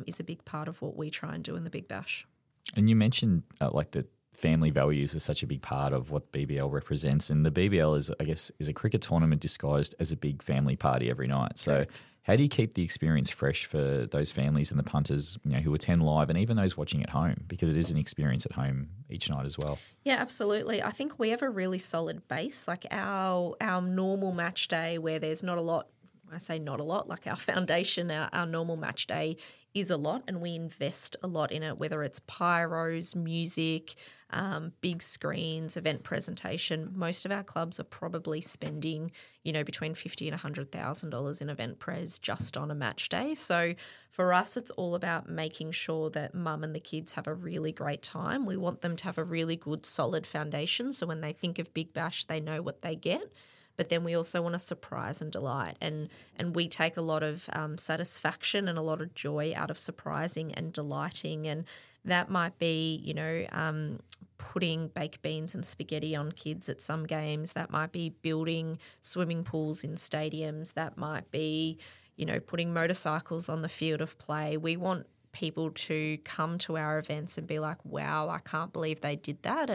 is a big part of what we try and do in the Big Bash. And you mentioned the family values are such a big part of what BBL represents. And the BBL is a cricket tournament disguised as a big family party every night. So correct. How do you keep the experience fresh for those families and the punters, who attend live, and even those watching at home? Because it is an experience at home each night as well. Yeah, absolutely. I think we have a really solid base. Like our normal match day where there's not a lot, I say not a lot, like our foundation, our normal match day is a lot, and we invest a lot in it, whether it's pyros, music, big screens, event presentation. Most of our clubs are probably spending, between $50,000 and $100,000 in event pres just on a match day. So for us, it's all about making sure that mum and the kids have a really great time. We want them to have a really good, solid foundation. So when they think of Big Bash, they know what they get. But then we also want to surprise and delight. And we take a lot of satisfaction and a lot of joy out of surprising and delighting. And that might be, putting baked beans and spaghetti on kids at some games. That might be building swimming pools in stadiums. That might be, putting motorcycles on the field of play. We want people to come to our events and be like, wow, I can't believe they did that.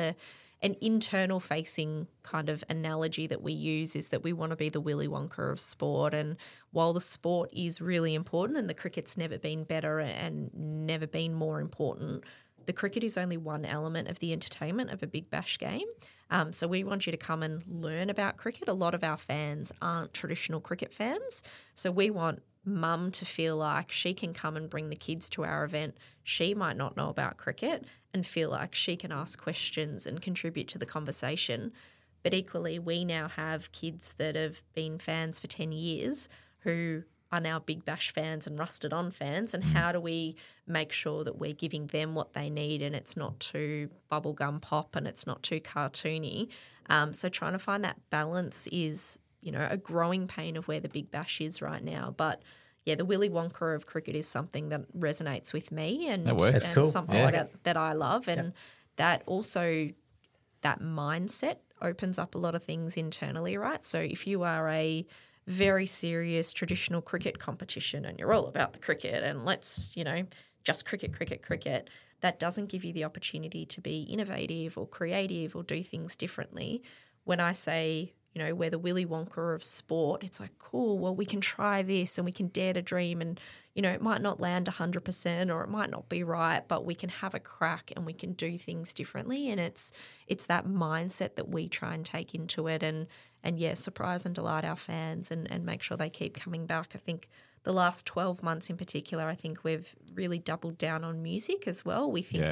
An internal facing kind of analogy that we use is that we want to be the Willy Wonka of sport. And while the sport is really important and the cricket's never been better and never been more important, the cricket is only one element of the entertainment of a Big Bash game. So we want you to come and learn about cricket. A lot of our fans aren't traditional cricket fans. So we want mum to feel like she can come and bring the kids to our event. She might not know about cricket and feel like she can ask questions and contribute to the conversation. But equally, we now have kids that have been fans for 10 years who are now Big Bash fans and rusted on fans. And how do we make sure that we're giving them what they need and it's not too bubblegum pop and it's not too cartoony? So trying to find that balance is a growing pain of where the Big Bash is right now. But, yeah, the Willy Wonka of cricket is something that resonates with me and cool. Something that I love. And that also, that mindset opens up a lot of things internally, right? So if you are a very serious traditional cricket competition and you're all about the cricket and let's, just cricket, that doesn't give you the opportunity to be innovative or creative or do things differently. When I say we're the Willy Wonka of sport, it's like, cool, well, we can try this and we can dare to dream and, it might not land 100% or it might not be right, but we can have a crack and we can do things differently. And it's that mindset that we try and take into it and surprise and delight our fans and make sure they keep coming back. I think the last 12 months in particular, I think we've really doubled down on music as well. We think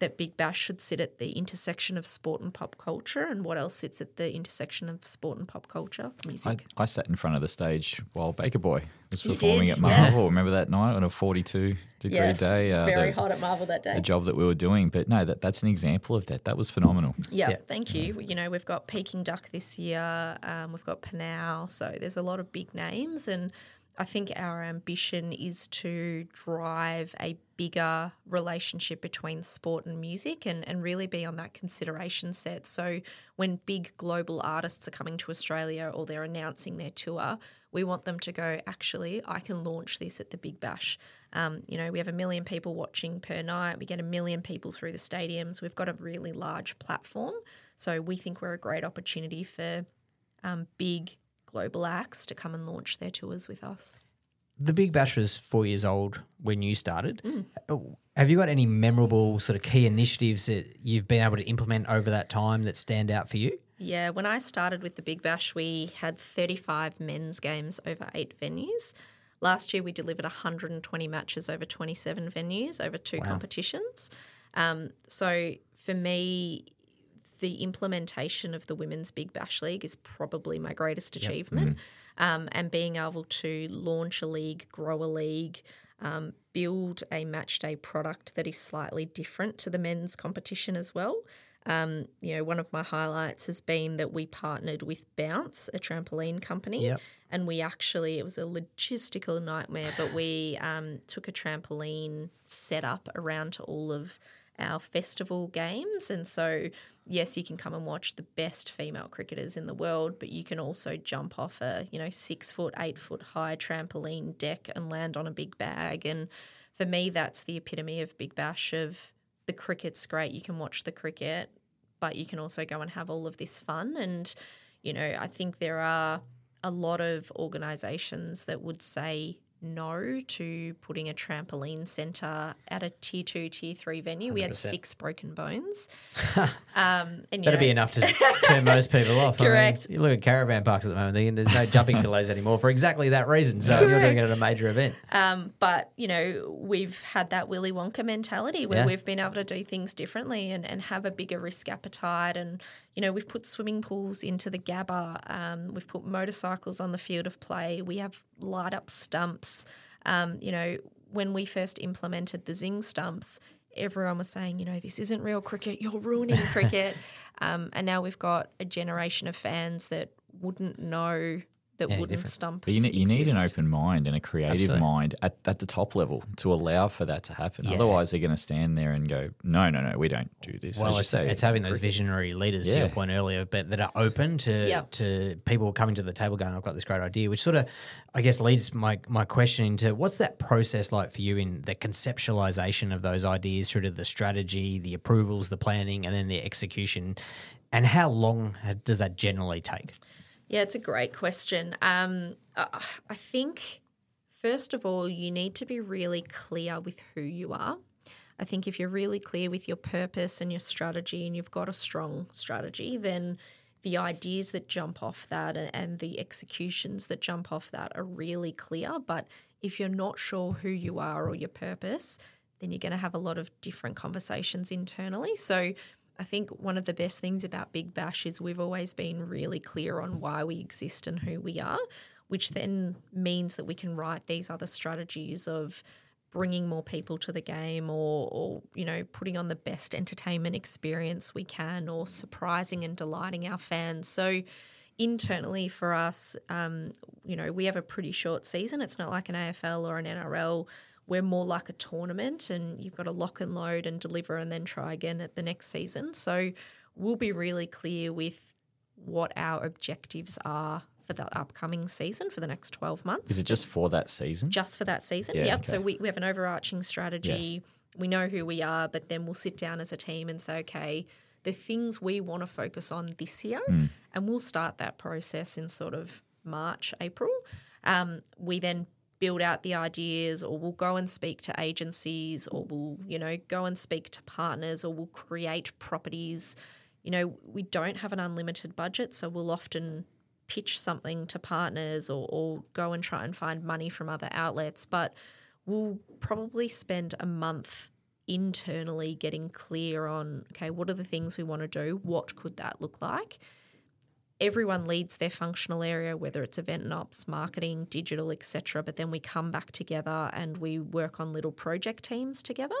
that Big Bash should sit at the intersection of sport and pop culture, and what else sits at the intersection of sport and pop culture? Music. I sat in front of the stage while Baker Boy was performing at Marvel. Yes. Remember that night on a 42-degree day? Very hot at Marvel that day. The job that we were doing. But no, that's an example of that. That was phenomenal. Yeah, thank you. We've got Peking Duck this year. We've got Panau. So there's a lot of big names, and I think our ambition is to drive a bigger relationship between sport and music and really be on that consideration set. So when big global artists are coming to Australia or they're announcing their tour, we want them to go, actually, I can launch this at the Big Bash. We have 1 million people watching per night. We get 1 million people through the stadiums. We've got a really large platform. So we think we're a great opportunity for big global acts to come and launch their tours with us. The Big Bash was 4 years old when you started. Mm. Have you got any memorable sort of key initiatives that you've been able to implement over that time that stand out for you? Yeah, when I started with the Big Bash, we had 35 men's games over 8 venues. Last year we delivered 120 matches over 27 venues over 2 competitions. So for me, the implementation of the Women's Big Bash League is probably my greatest achievement. Yep. And being able to launch a league, grow a league, build a match day product that is slightly different to the men's competition as well. You know, one of my highlights has been that we partnered with Bounce, a trampoline company, yep. and we actually, it was a logistical nightmare, but we took a trampoline setup around to all of our festival games. And so, yes, you can come and watch the best female cricketers in the world, but you can also jump off a, 6 foot, 8 foot high trampoline deck and land on a big bag. And for me, that's the epitome of Big Bash, of the cricket's great. You can watch the cricket, but you can also go and have all of this fun. And, I think there are a lot of organisations that would say no to putting a trampoline centre at a tier 2, tier 3 venue. 100%. We had 6 broken bones. And that'd be enough to turn most people off. Correct. I mean, you look at caravan parks at the moment, there's no jumping delays anymore for exactly that reason. So Correct. You're doing it at a major event. But, we've had that Willy Wonka mentality where we've been able to do things differently and have a bigger risk appetite. And, we've put swimming pools into the Gabba. We've put motorcycles on the field of play. We have light up stumps. When we first implemented the Zing stumps, everyone was saying, this isn't real cricket, you're ruining cricket. And now we've got a generation of fans that wouldn't know that wooden stumps exist. You need an open mind and a creative Absolutely. Mind at the top level to allow for that to happen. Yeah. Otherwise, they're going to stand there and go, no, we don't do this. Well, it's having those visionary leaders, to your point earlier, but that are open to people coming to the table going, I've got this great idea, which sort of, I guess, leads my question into what's that process like for you in the conceptualization of those ideas through to the strategy, the approvals, the planning, and then the execution, and how long does that generally take? Yeah, it's a great question. I think, first of all, you need to be really clear with who you are. I think if you're really clear with your purpose and your strategy and you've got a strong strategy, then the ideas that jump off that and the executions that jump off that are really clear. But if you're not sure who you are or your purpose, then you're going to have a lot of different conversations internally. So I think one of the best things about Big Bash is we've always been really clear on why we exist and who we are, which then means that we can write these other strategies of bringing more people to the game or putting on the best entertainment experience we can or surprising and delighting our fans. So internally for us, we have a pretty short season. It's not like an AFL or an NRL. We're more like a tournament and you've got to lock and load and deliver and then try again at the next season. So we'll be really clear with what our objectives are for that upcoming season for the next 12 months. Is it just for that season? Just for that season, yeah. Okay. So we have an overarching strategy. Yeah. We know who we are, but then we'll sit down as a team and say, okay, the things we want to focus on this year, and we'll start that process in sort of March, April. We then build out the ideas, or we'll go and speak to agencies, or we'll, go and speak to partners, or we'll create properties. We don't have an unlimited budget, so we'll often pitch something to partners or go and try and find money from other outlets. But we'll probably spend a month internally getting clear on, okay, what are the things we want to do? What could that look like? Everyone leads their functional area, whether it's event and ops, marketing, digital, et cetera, but then we come back together and we work on little project teams together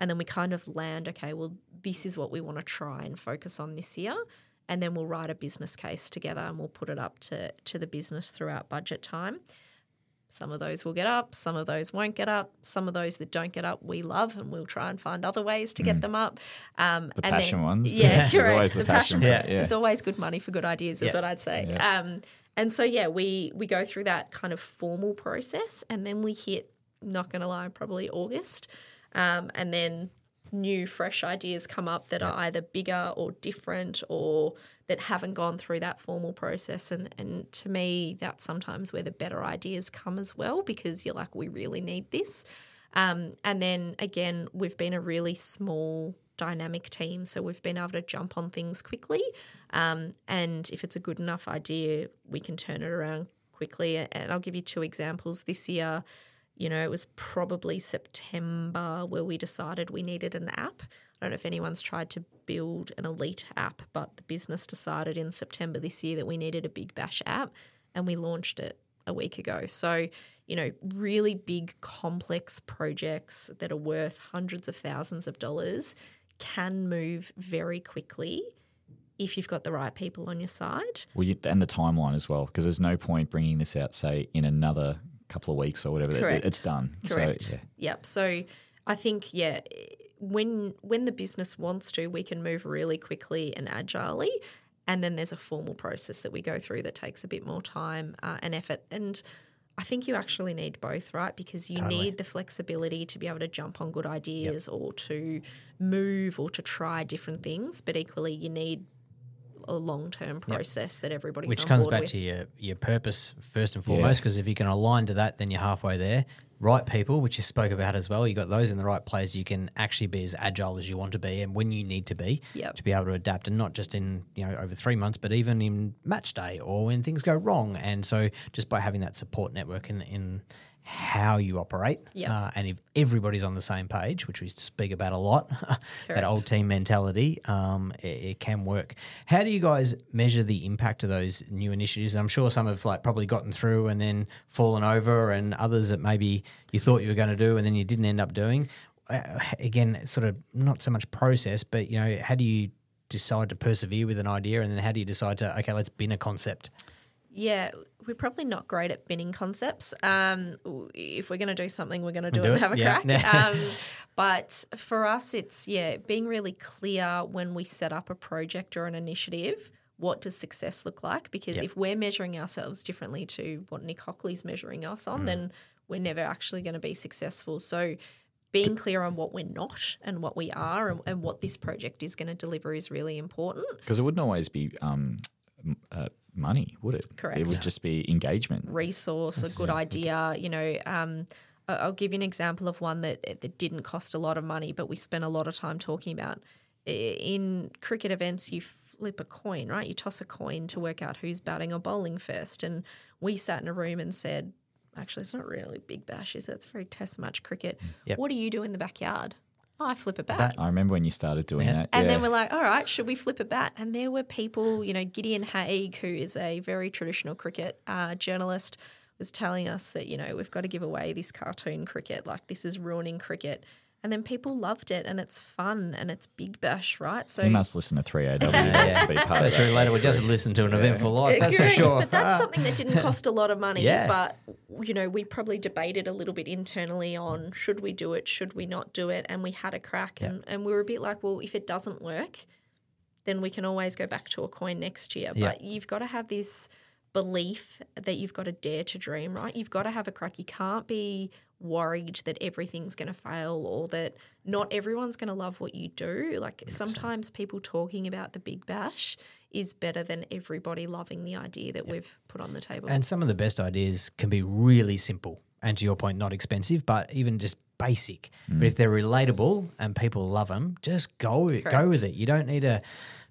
and then we kind of land, okay, well, this is what we want to try and focus on this year, and then we'll write a business case together and we'll put it up to the business throughout budget time. Some of those will get up, some of those won't get up, some of those that don't get up we love and we'll try and find other ways to get them up. The and passion then, ones. Yeah, correct. Always the passion. Yeah. It's always good money for good ideas is what I'd say. Yeah. And so, we go through that kind of formal process and then we hit, not going to lie, probably August, and then new fresh ideas come up that are either bigger or different or that haven't gone through that formal process. And to me, that's sometimes where the better ideas come as well, because you're like, we really need this. And then again, we've been a really small dynamic team, so we've been able to jump on things quickly. And if it's a good enough idea, we can turn it around quickly. And I'll give you 2 examples this year. It was probably September where we decided we needed an app. I don't know if anyone's tried to build an elite app, but the business decided in September this year that we needed a Big Bash app, and we launched it a week ago. So, you know, really big, complex projects that are worth hundreds of thousands of dollars can move very quickly if you've got the right people on your side. Well, and the timeline as well, because there's no point bringing this out, say, in another couple of weeks or whatever. Correct. It's done. Correct. So, yeah. Yep. So I think, yeah, when the business wants to, we can move really quickly and agilely, and then there's a formal process that we go through that takes a bit more time and effort. And I think you actually need both, right? Because you totally need the flexibility to be able to jump on good ideas, yep, or to move or to try different things, but equally you need a long-term process, yep, that everybody's which on comes board back with. To your purpose first and foremost, because, yeah, if you can align to that, then you're halfway there. Right people, which you spoke about as well, you got those in the right place, you can actually be as agile as you want to be and when you need to be, yep, to be able to adapt, and not just in, you know, over 3 months, but even in match day or when things go wrong. And so just by having that support network in how you operate, yep, and if everybody's on the same page, which we speak about a lot, that old team mentality, it can work. How do you guys measure the impact of those new initiatives? And I'm sure some have probably gotten through and then fallen over, and others that maybe you thought you were going to do and then you didn't end up doing. Again, sort of not so much process, but, you know, how do you decide to persevere with an idea, and then how do you decide to, okay, let's bin a concept? Yeah, we're probably not great at binning concepts. If we're going to do something, we're going to do it and have a crack. But for us, it's, yeah, being really clear when we set up a project or an initiative, what does success look like? Because, yep, if we're measuring ourselves differently to what Nick Hockley's measuring us on, then we're never actually going to be successful. So being clear on what we're not and what we are and what this project is going to deliver is really important. Because it wouldn't always be money, would it? Correct. It would just be engagement. Resource, that's a good idea. You know, I'll give you an example of one that didn't cost a lot of money, but we spent a lot of time talking about. In cricket events, you flip a coin, right? You toss a coin to work out who's batting or bowling first. And we sat in a room and said, actually, it's not really Big Bash, is it? It's very test match cricket. Yep. What do you do in the backyard? Oh, I flip a bat. I remember when you started doing that. And then we're like, all right, should we flip a bat? And there were people, you know, Gideon Haig, who is a very traditional cricket journalist, was telling us that, you know, we've got to give away this cartoon cricket, like this is ruining cricket. And then people loved it, and it's fun, and it's Big Bash, right? So you must listen to 3AW. Yeah, be part that's of that. Later. We just listen to An Eventful Life. That's correct, for sure. But that's something that didn't cost a lot of money. But you know, we probably debated a little bit internally on should we do it, should we not do it, and we had a crack, and we were a bit like, well, if it doesn't work, then we can always go back to a coin next year. But you've got to have this belief that you've got to dare to dream, right? You've got to have a crack. You can't be worried that everything's going to fail or that not everyone's going to love what you do. Like 100%. Sometimes people talking about the Big Bash is better than everybody loving the idea that we've put on the table. And some of the best ideas can be really simple and, to your point, not expensive, but even just basic. But if they're relatable and people love them, just go with it. You don't need to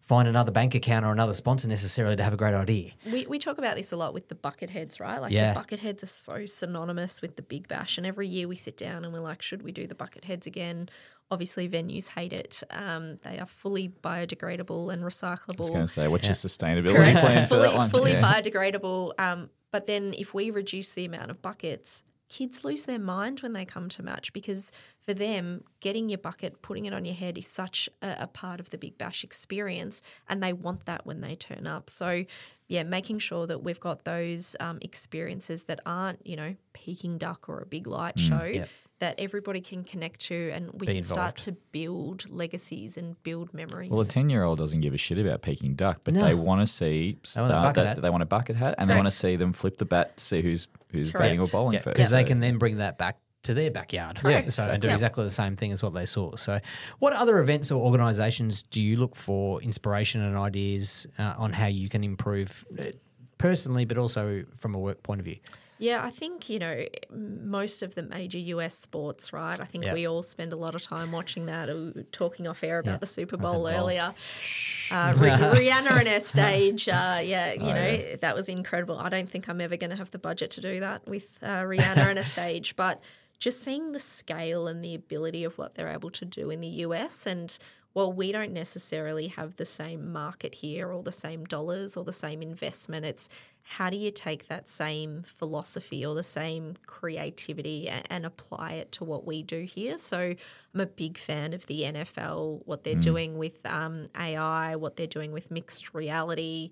find another bank account or another sponsor necessarily to have a great idea. We talk about this a lot with the bucket heads, right? Like the bucket heads are so synonymous with the Big Bash, and every year we sit down and we're like, should we do the bucket heads again? Obviously venues hate it. They are fully biodegradable and recyclable. I was going to say, what's your sustainability plan for that one? Fully biodegradable. But then if we reduce the amount of buckets, kids lose their mind when they come to match, because for them getting your bucket, putting it on your head is such a part of the Big Bash experience, and they want that when they turn up. So, yeah, making sure that we've got those experiences that aren't, you know, Peking Duck or a big light show that everybody can connect to, and we can start to build legacies and build memories. Well, a 10-year-old doesn't give a shit about Peking Duck, but they want to see they want a bucket hat, and they want to see them flip the bat to see who's batting or bowling first. Because they can then bring that back to their backyard and do exactly the same thing as what they saw. So what other events or organisations do you look for inspiration and ideas on how you can improve personally but also from a work point of view? Yeah, I think, you know, most of the major US sports, right? I think we all spend a lot of time watching that. We were talking off air about the Super Bowl earlier. Rihanna on her stage, that was incredible. I don't think I'm ever going to have the budget to do that with Rihanna on a stage. But just seeing the scale and the ability of what they're able to do in the US. And while we don't necessarily have the same market here or the same dollars or the same investment, it's how do you take that same philosophy or the same creativity and apply it to what we do here? So I'm a big fan of the NFL, what they're doing with AI, what they're doing with mixed reality,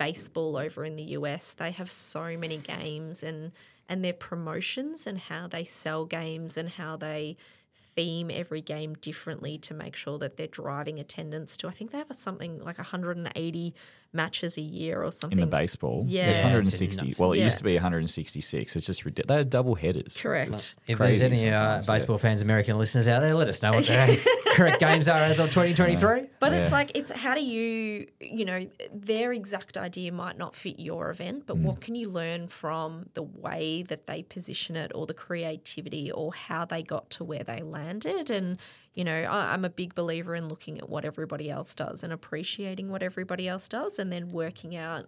baseball over in the US. They have so many games and their promotions and how they sell games and how they theme every game differently to make sure that they're driving attendance to, I think they have something like 180 matches a year or something. In the baseball? Yeah. It's 160. Well, it used to be 166. It's just ridiculous. They're double headers. Correct. If there's any baseball fans, American listeners out there, let us know what their correct games are as of 2023. Yeah. But it's like, it's how do you, their exact idea might not fit your event, but what can you learn from the way that they position it or the creativity or how they got to where they land? And, I'm a big believer in looking at what everybody else does and appreciating what everybody else does and then working out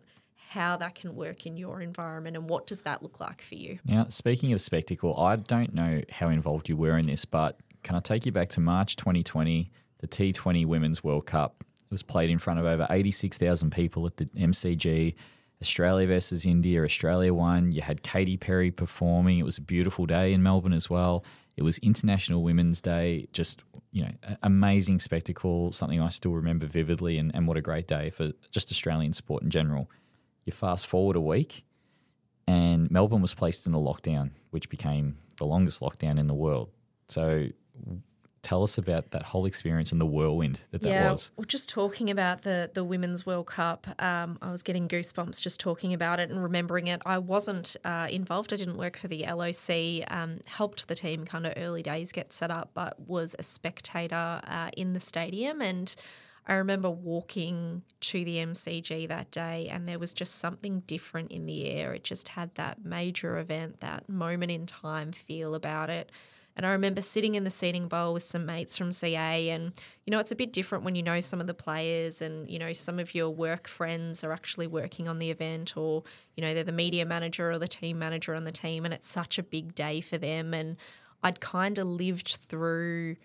how that can work in your environment and what does that look like for you. Now, speaking of spectacle, I don't know how involved you were in this, but can I take you back to March 2020, the T20 Women's World Cup? It was played in front of over 86,000 people at the MCG. Australia versus India, Australia won. You had Katy Perry performing. It was a beautiful day in Melbourne as well. It was International Women's Day, just, amazing spectacle, something I still remember vividly and what a great day for just Australian sport in general. You fast forward a week and Melbourne was placed in a lockdown, which became the longest lockdown in the world. So tell us about that whole experience and the whirlwind that was. Well, just talking about the Women's World Cup, I was getting goosebumps just talking about it and remembering it. I wasn't involved. I didn't work for the LOC, helped the team kind of early days get set up, but was a spectator in the stadium. And I remember walking to the MCG that day and there was just something different in the air. It just had that major event, that moment in time feel about it. And I remember sitting in the seating bowl with some mates from CA and, it's a bit different when you know some of the players and, some of your work friends are actually working on the event or, they're the media manager or the team manager on the team and it's such a big day for them. And I'd kind of lived through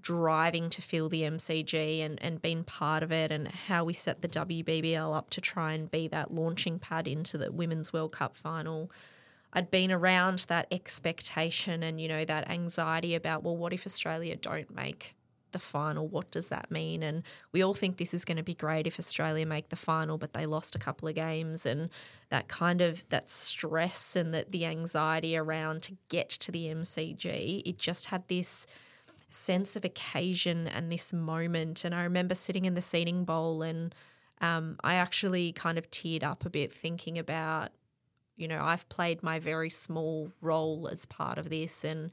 driving to fill the MCG and been part of it and how we set the WBBL up to try and be that launching pad into the Women's World Cup final. I'd been around that expectation and, that anxiety about, well, what if Australia don't make the final? What does that mean? And we all think this is going to be great if Australia make the final, but they lost a couple of games and that kind of that stress and the anxiety around to get to the MCG, it just had this sense of occasion and this moment. And I remember sitting in the seating bowl and I actually kind of teared up a bit thinking about, I've played my very small role as part of this and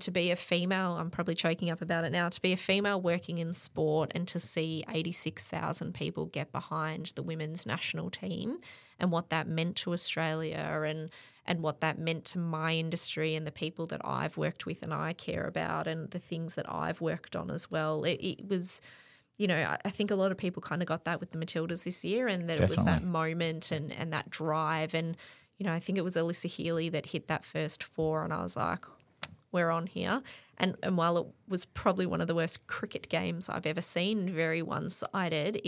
to be a female, I'm probably choking up about it now, to be a female working in sport and to see 86,000 people get behind the women's national team and what that meant to Australia and what that meant to my industry and the people that I've worked with and I care about and the things that I've worked on as well. It was... I think a lot of people kind of got that with the Matildas this year and that Definitely. It was that moment and that drive. And, I think it was Alyssa Healy that hit that first four and I was like, we're on here. And while it was probably one of the worst cricket games I've ever seen, very one-sided,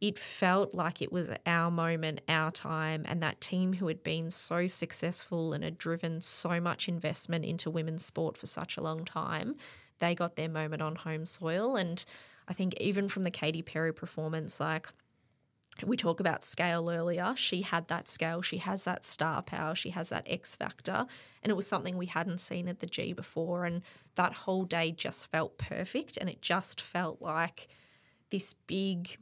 it felt like it was our moment, our time, and that team who had been so successful and had driven so much investment into women's sport for such a long time, they got their moment on home soil. And I think even from the Katy Perry performance, like we talk about scale earlier, she had that scale, she has that star power, she has that X factor, and it was something we hadn't seen at the G before. And that whole day just felt perfect and it just felt like this big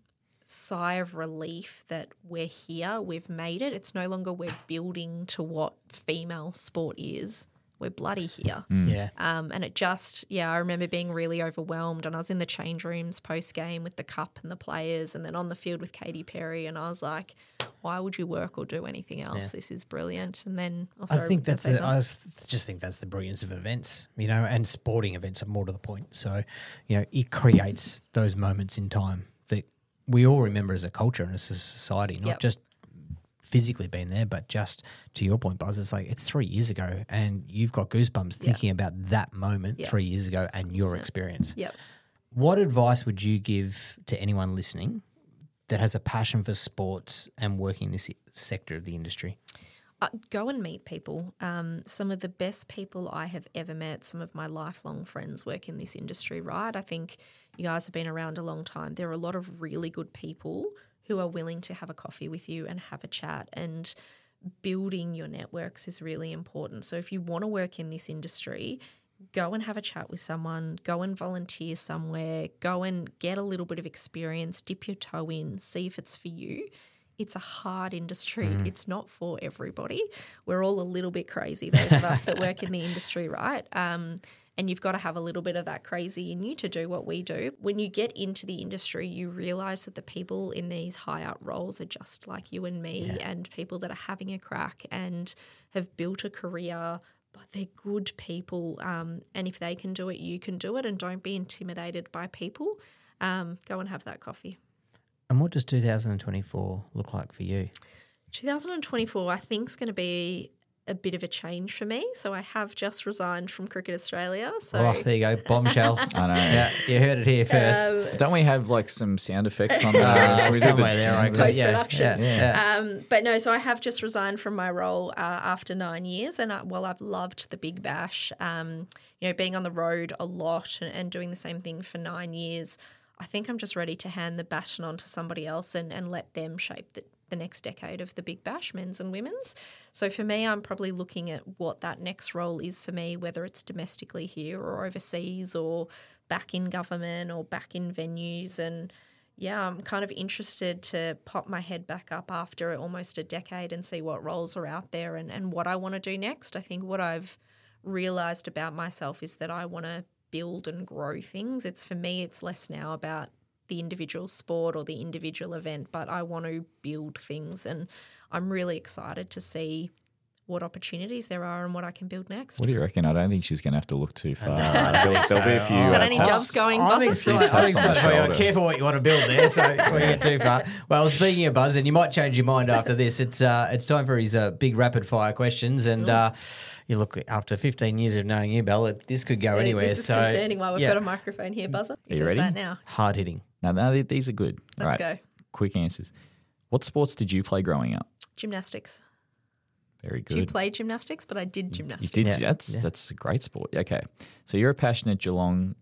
sigh of relief that we're here, we've made it. It's no longer we're building to what female sport is. We're bloody here. Mm. Yeah. And it just, I remember being really overwhelmed and I was in the change rooms post-game with the cup and the players and then on the field with Katy Perry and I was like, why would you work or do anything else? Yeah. This is brilliant. And then I just think that's the brilliance of events, and sporting events are more to the point. So, it creates those moments in time that we all remember as a culture and as a society, not just physically been there, but just to your point, Buzz, it's like it's 3 years ago and you've got goosebumps thinking about that moment 3 years ago and your experience. Yep. What advice would you give to anyone listening that has a passion for sports and working in this sector of the industry? Go and meet people. Some of the best people I have ever met, some of my lifelong friends work in this industry, right? I think you guys have been around a long time. There are a lot of really good people who are willing to have a coffee with you and have a chat, and building your networks is really important. So if you want to work in this industry, go and have a chat with someone, go and volunteer somewhere, go and get a little bit of experience, dip your toe in, see if it's for you. It's a hard industry. It's not for everybody. We're all a little bit crazy, those of us that work in the industry, right? And you've got to have a little bit of that crazy in you to do what we do. When you get into the industry, you realise that the people in these high-up roles are just like you and me and people that are having a crack and have built a career, but they're good people. And if they can do it, you can do it, and don't be intimidated by people. Go and have that coffee. And what does 2024 look like for you? 2024, I think, is going to be a bit of a change for me. So I have just resigned from Cricket Australia. So there you go, bombshell. I know. Yeah, you heard it here first. Don't we have like some sound effects on that? Somewhere there, post-production. Yeah. But no, so I have just resigned from my role after 9 years, and I've loved the Big Bash. You know, being on the road a lot and doing the same thing for 9 years. I think I'm just ready to hand the baton on to somebody else and let them shape the next decade of the Big Bash, men's and women's. So for me, I'm probably looking at what that next role is for me, whether it's domestically here or overseas or back in government or back in venues. And, yeah, I'm kind of interested to pop my head back up after almost a decade and see what roles are out there and what I want to do next. I think what I've realised about myself is that I want to build and grow things. It's, for me, it's less now about the individual sport or the individual event, but I want to build things, and I'm really excited to see what opportunities there are and what I can build next. What do you reckon? I don't think she's going to have to look too far. There'll be a few. Got any jobs going, Buzz? Careful what you want to build there, so we get too far. Well, speaking of Buzz, and you might change your mind after this. It's time for his big rapid fire questions, and. You look, after 15 years of knowing you, Bell, this could go anywhere. This is concerning why we've got a microphone here, Buzzer. Are you ready? That now. Hard hitting. No, these are good. Let's go. Quick answers. What sports did you play growing up? Gymnastics. Very good. Did you play gymnastics? But I did gymnastics. You did. Yeah. That's a great sport. Okay. So you're a passionate Geelong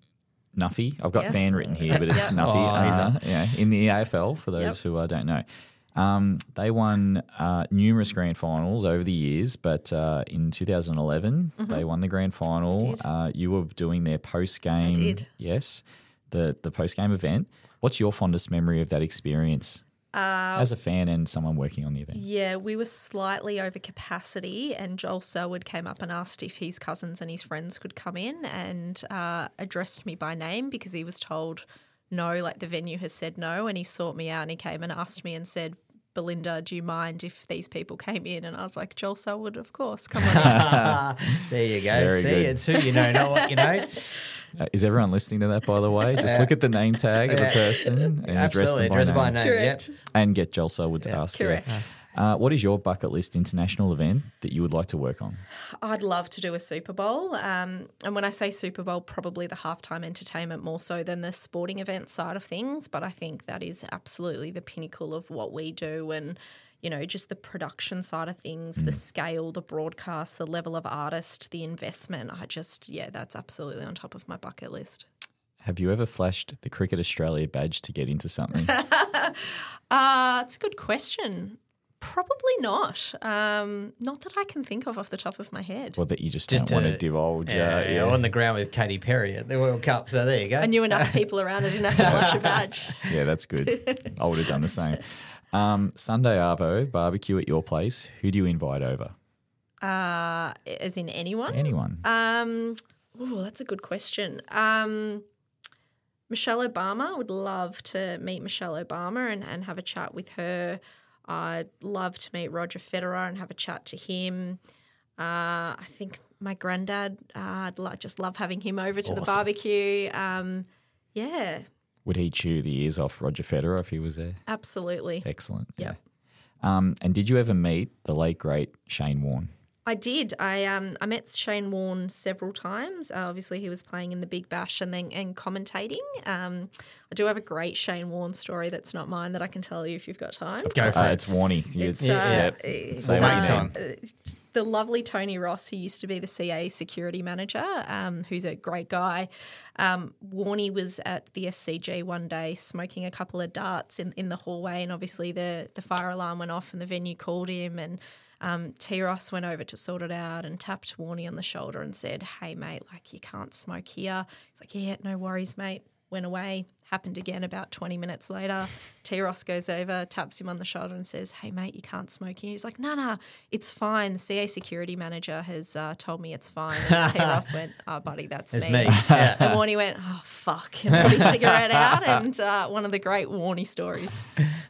Nuffy. I've got fan written here, but it's Nuffy. In the AFL, for those who don't know. They won numerous grand finals over the years, but in 2011 they won the grand final. You were doing their post-game. I did. Yes, the post-game event. What's your fondest memory of that experience as a fan and someone working on the event? Yeah, we were slightly over capacity, and Joel Selwood came up and asked if his cousins and his friends could come in, and addressed me by name because he was told no, like the venue has said no, and he sought me out and he came and asked me and said, Belinda, do you mind if these people came in? And I was like, Joel Selwood, of course, come on. There you go. Very good. It's who you know, not what you know. Is everyone listening to that, by the way? Just look at the name tag of the person and address them by name. Correct. Yep. And get Joel Selwood to ask you. What is your bucket list international event that you would like to work on? I'd love to do a Super Bowl. And when I say Super Bowl, probably the halftime entertainment more so than the sporting event side of things. But I think that is absolutely the pinnacle of what we do, and, you know, just the production side of things, the scale, the broadcast, the level of artist, the investment. That's absolutely on top of my bucket list. Have you ever flashed the Cricket Australia badge to get into something? It's a good question. Probably not. Not that I can think of off the top of my head. Well, that you just don't want to divulge. Yeah, on the ground with Katy Perry at the World Cup, so there you go. I knew enough people around. I didn't have to flash a badge. Yeah, that's good. I would have done the same. Sunday Arvo, barbecue at your place. Who do you invite over? As in anyone? Anyone. That's a good question. Michelle Obama. I would love to meet Michelle Obama and have a chat with her. I'd love to meet Roger Federer and have a chat to him. I think my granddad, I'd just love having him over to the barbecue. Would he chew the ears off Roger Federer if he was there? Absolutely. Excellent. Yeah. And did you ever meet the late, great Shane Warne? I did. I met Shane Warne several times. Obviously, he was playing in the Big Bash and commentating. I do have a great Shane Warne story that's not mine that I can tell you if you've got time. Go for it. It's Warney. The lovely Tony Ross, who used to be the CA security manager, who's a great guy. Warney was at the SCG one day smoking a couple of darts in the hallway, and obviously the fire alarm went off and the venue called him, and T-Ross went over to sort it out and tapped Warney on the shoulder and said, "Hey, mate, like, you can't smoke here." He's like, "Yeah, no worries, mate." Went away. Happened again about 20 minutes later. T-Ross goes over, taps him on the shoulder and says, "Hey, mate, you can't smoke here." He's like, no, it's fine. The CA security manager has told me it's fine. And T-Ross went, "Oh, buddy, that's me. Yeah. And Warney went, "Oh, fuck." And put his cigarette out, and one of the great Warney stories.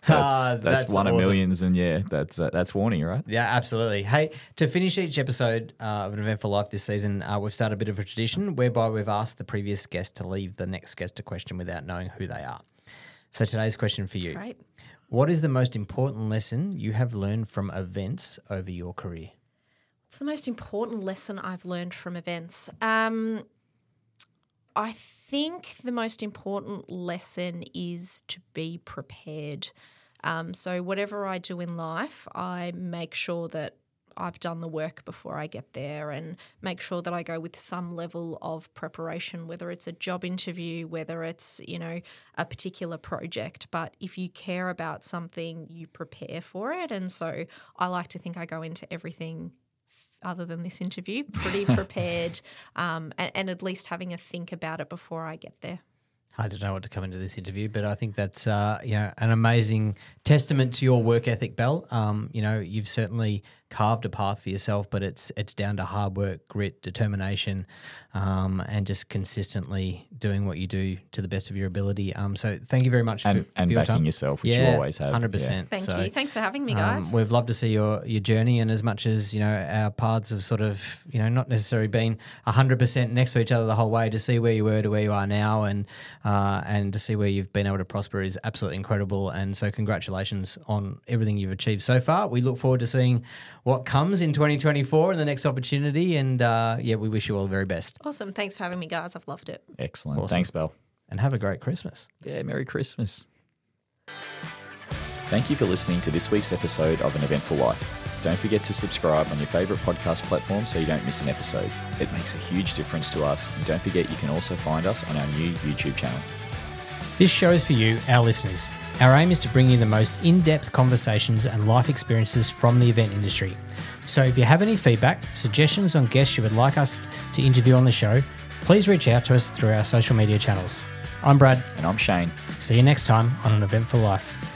That's one awesome. Of millions, and yeah, that's Warney, right? Yeah, absolutely. Hey, to finish each episode of An Eventful Life this season, we've started a bit of a tradition whereby we've asked the previous guest to leave the next guest a question without knowing who they are. So today's question for you. Great. What is the most important lesson you have learned from events over your career? What's the most important lesson I've learned from events? I think the most important lesson is to be prepared. So whatever I do in life, I make sure that I've done the work before I get there and make sure that I go with some level of preparation, whether it's a job interview, whether it's, a particular project. But if you care about something, you prepare for it. And so I like to think I go into everything other than this interview pretty prepared and at least having a think about it before I get there. I don't know what to come into this interview, but I think that's an amazing testament to your work ethic, Belle. You've certainly carved a path for yourself, but it's down to hard work, grit, determination, and just consistently doing what you do to the best of your ability. So thank you very much for your time. And backing yourself, which you always have. 100%. Yeah. Thank you. Thanks for having me, guys. We've loved to see your journey, and as much as, our paths have sort of, not necessarily been 100% next to each other the whole way, to see where you were to where you are now and to see where you've been able to prosper is absolutely incredible. And so congratulations on everything you've achieved so far. We look forward to seeing what comes in 2024 and the next opportunity. And, we wish you all the very best. Awesome. Thanks for having me, guys. I've loved it. Excellent. Awesome. Thanks, Belle. And have a great Christmas. Yeah, Merry Christmas. Thank you for listening to this week's episode of An Eventful Life. Don't forget to subscribe on your favourite podcast platform so you don't miss an episode. It makes a huge difference to us. And don't forget, you can also find us on our new YouTube channel. This show is for you, our listeners. Our aim is to bring you the most in-depth conversations and life experiences from the event industry. So if you have any feedback, suggestions on guests you would like us to interview on the show, please reach out to us through our social media channels. I'm Brad. And I'm Shane. See you next time on An Eventful Life.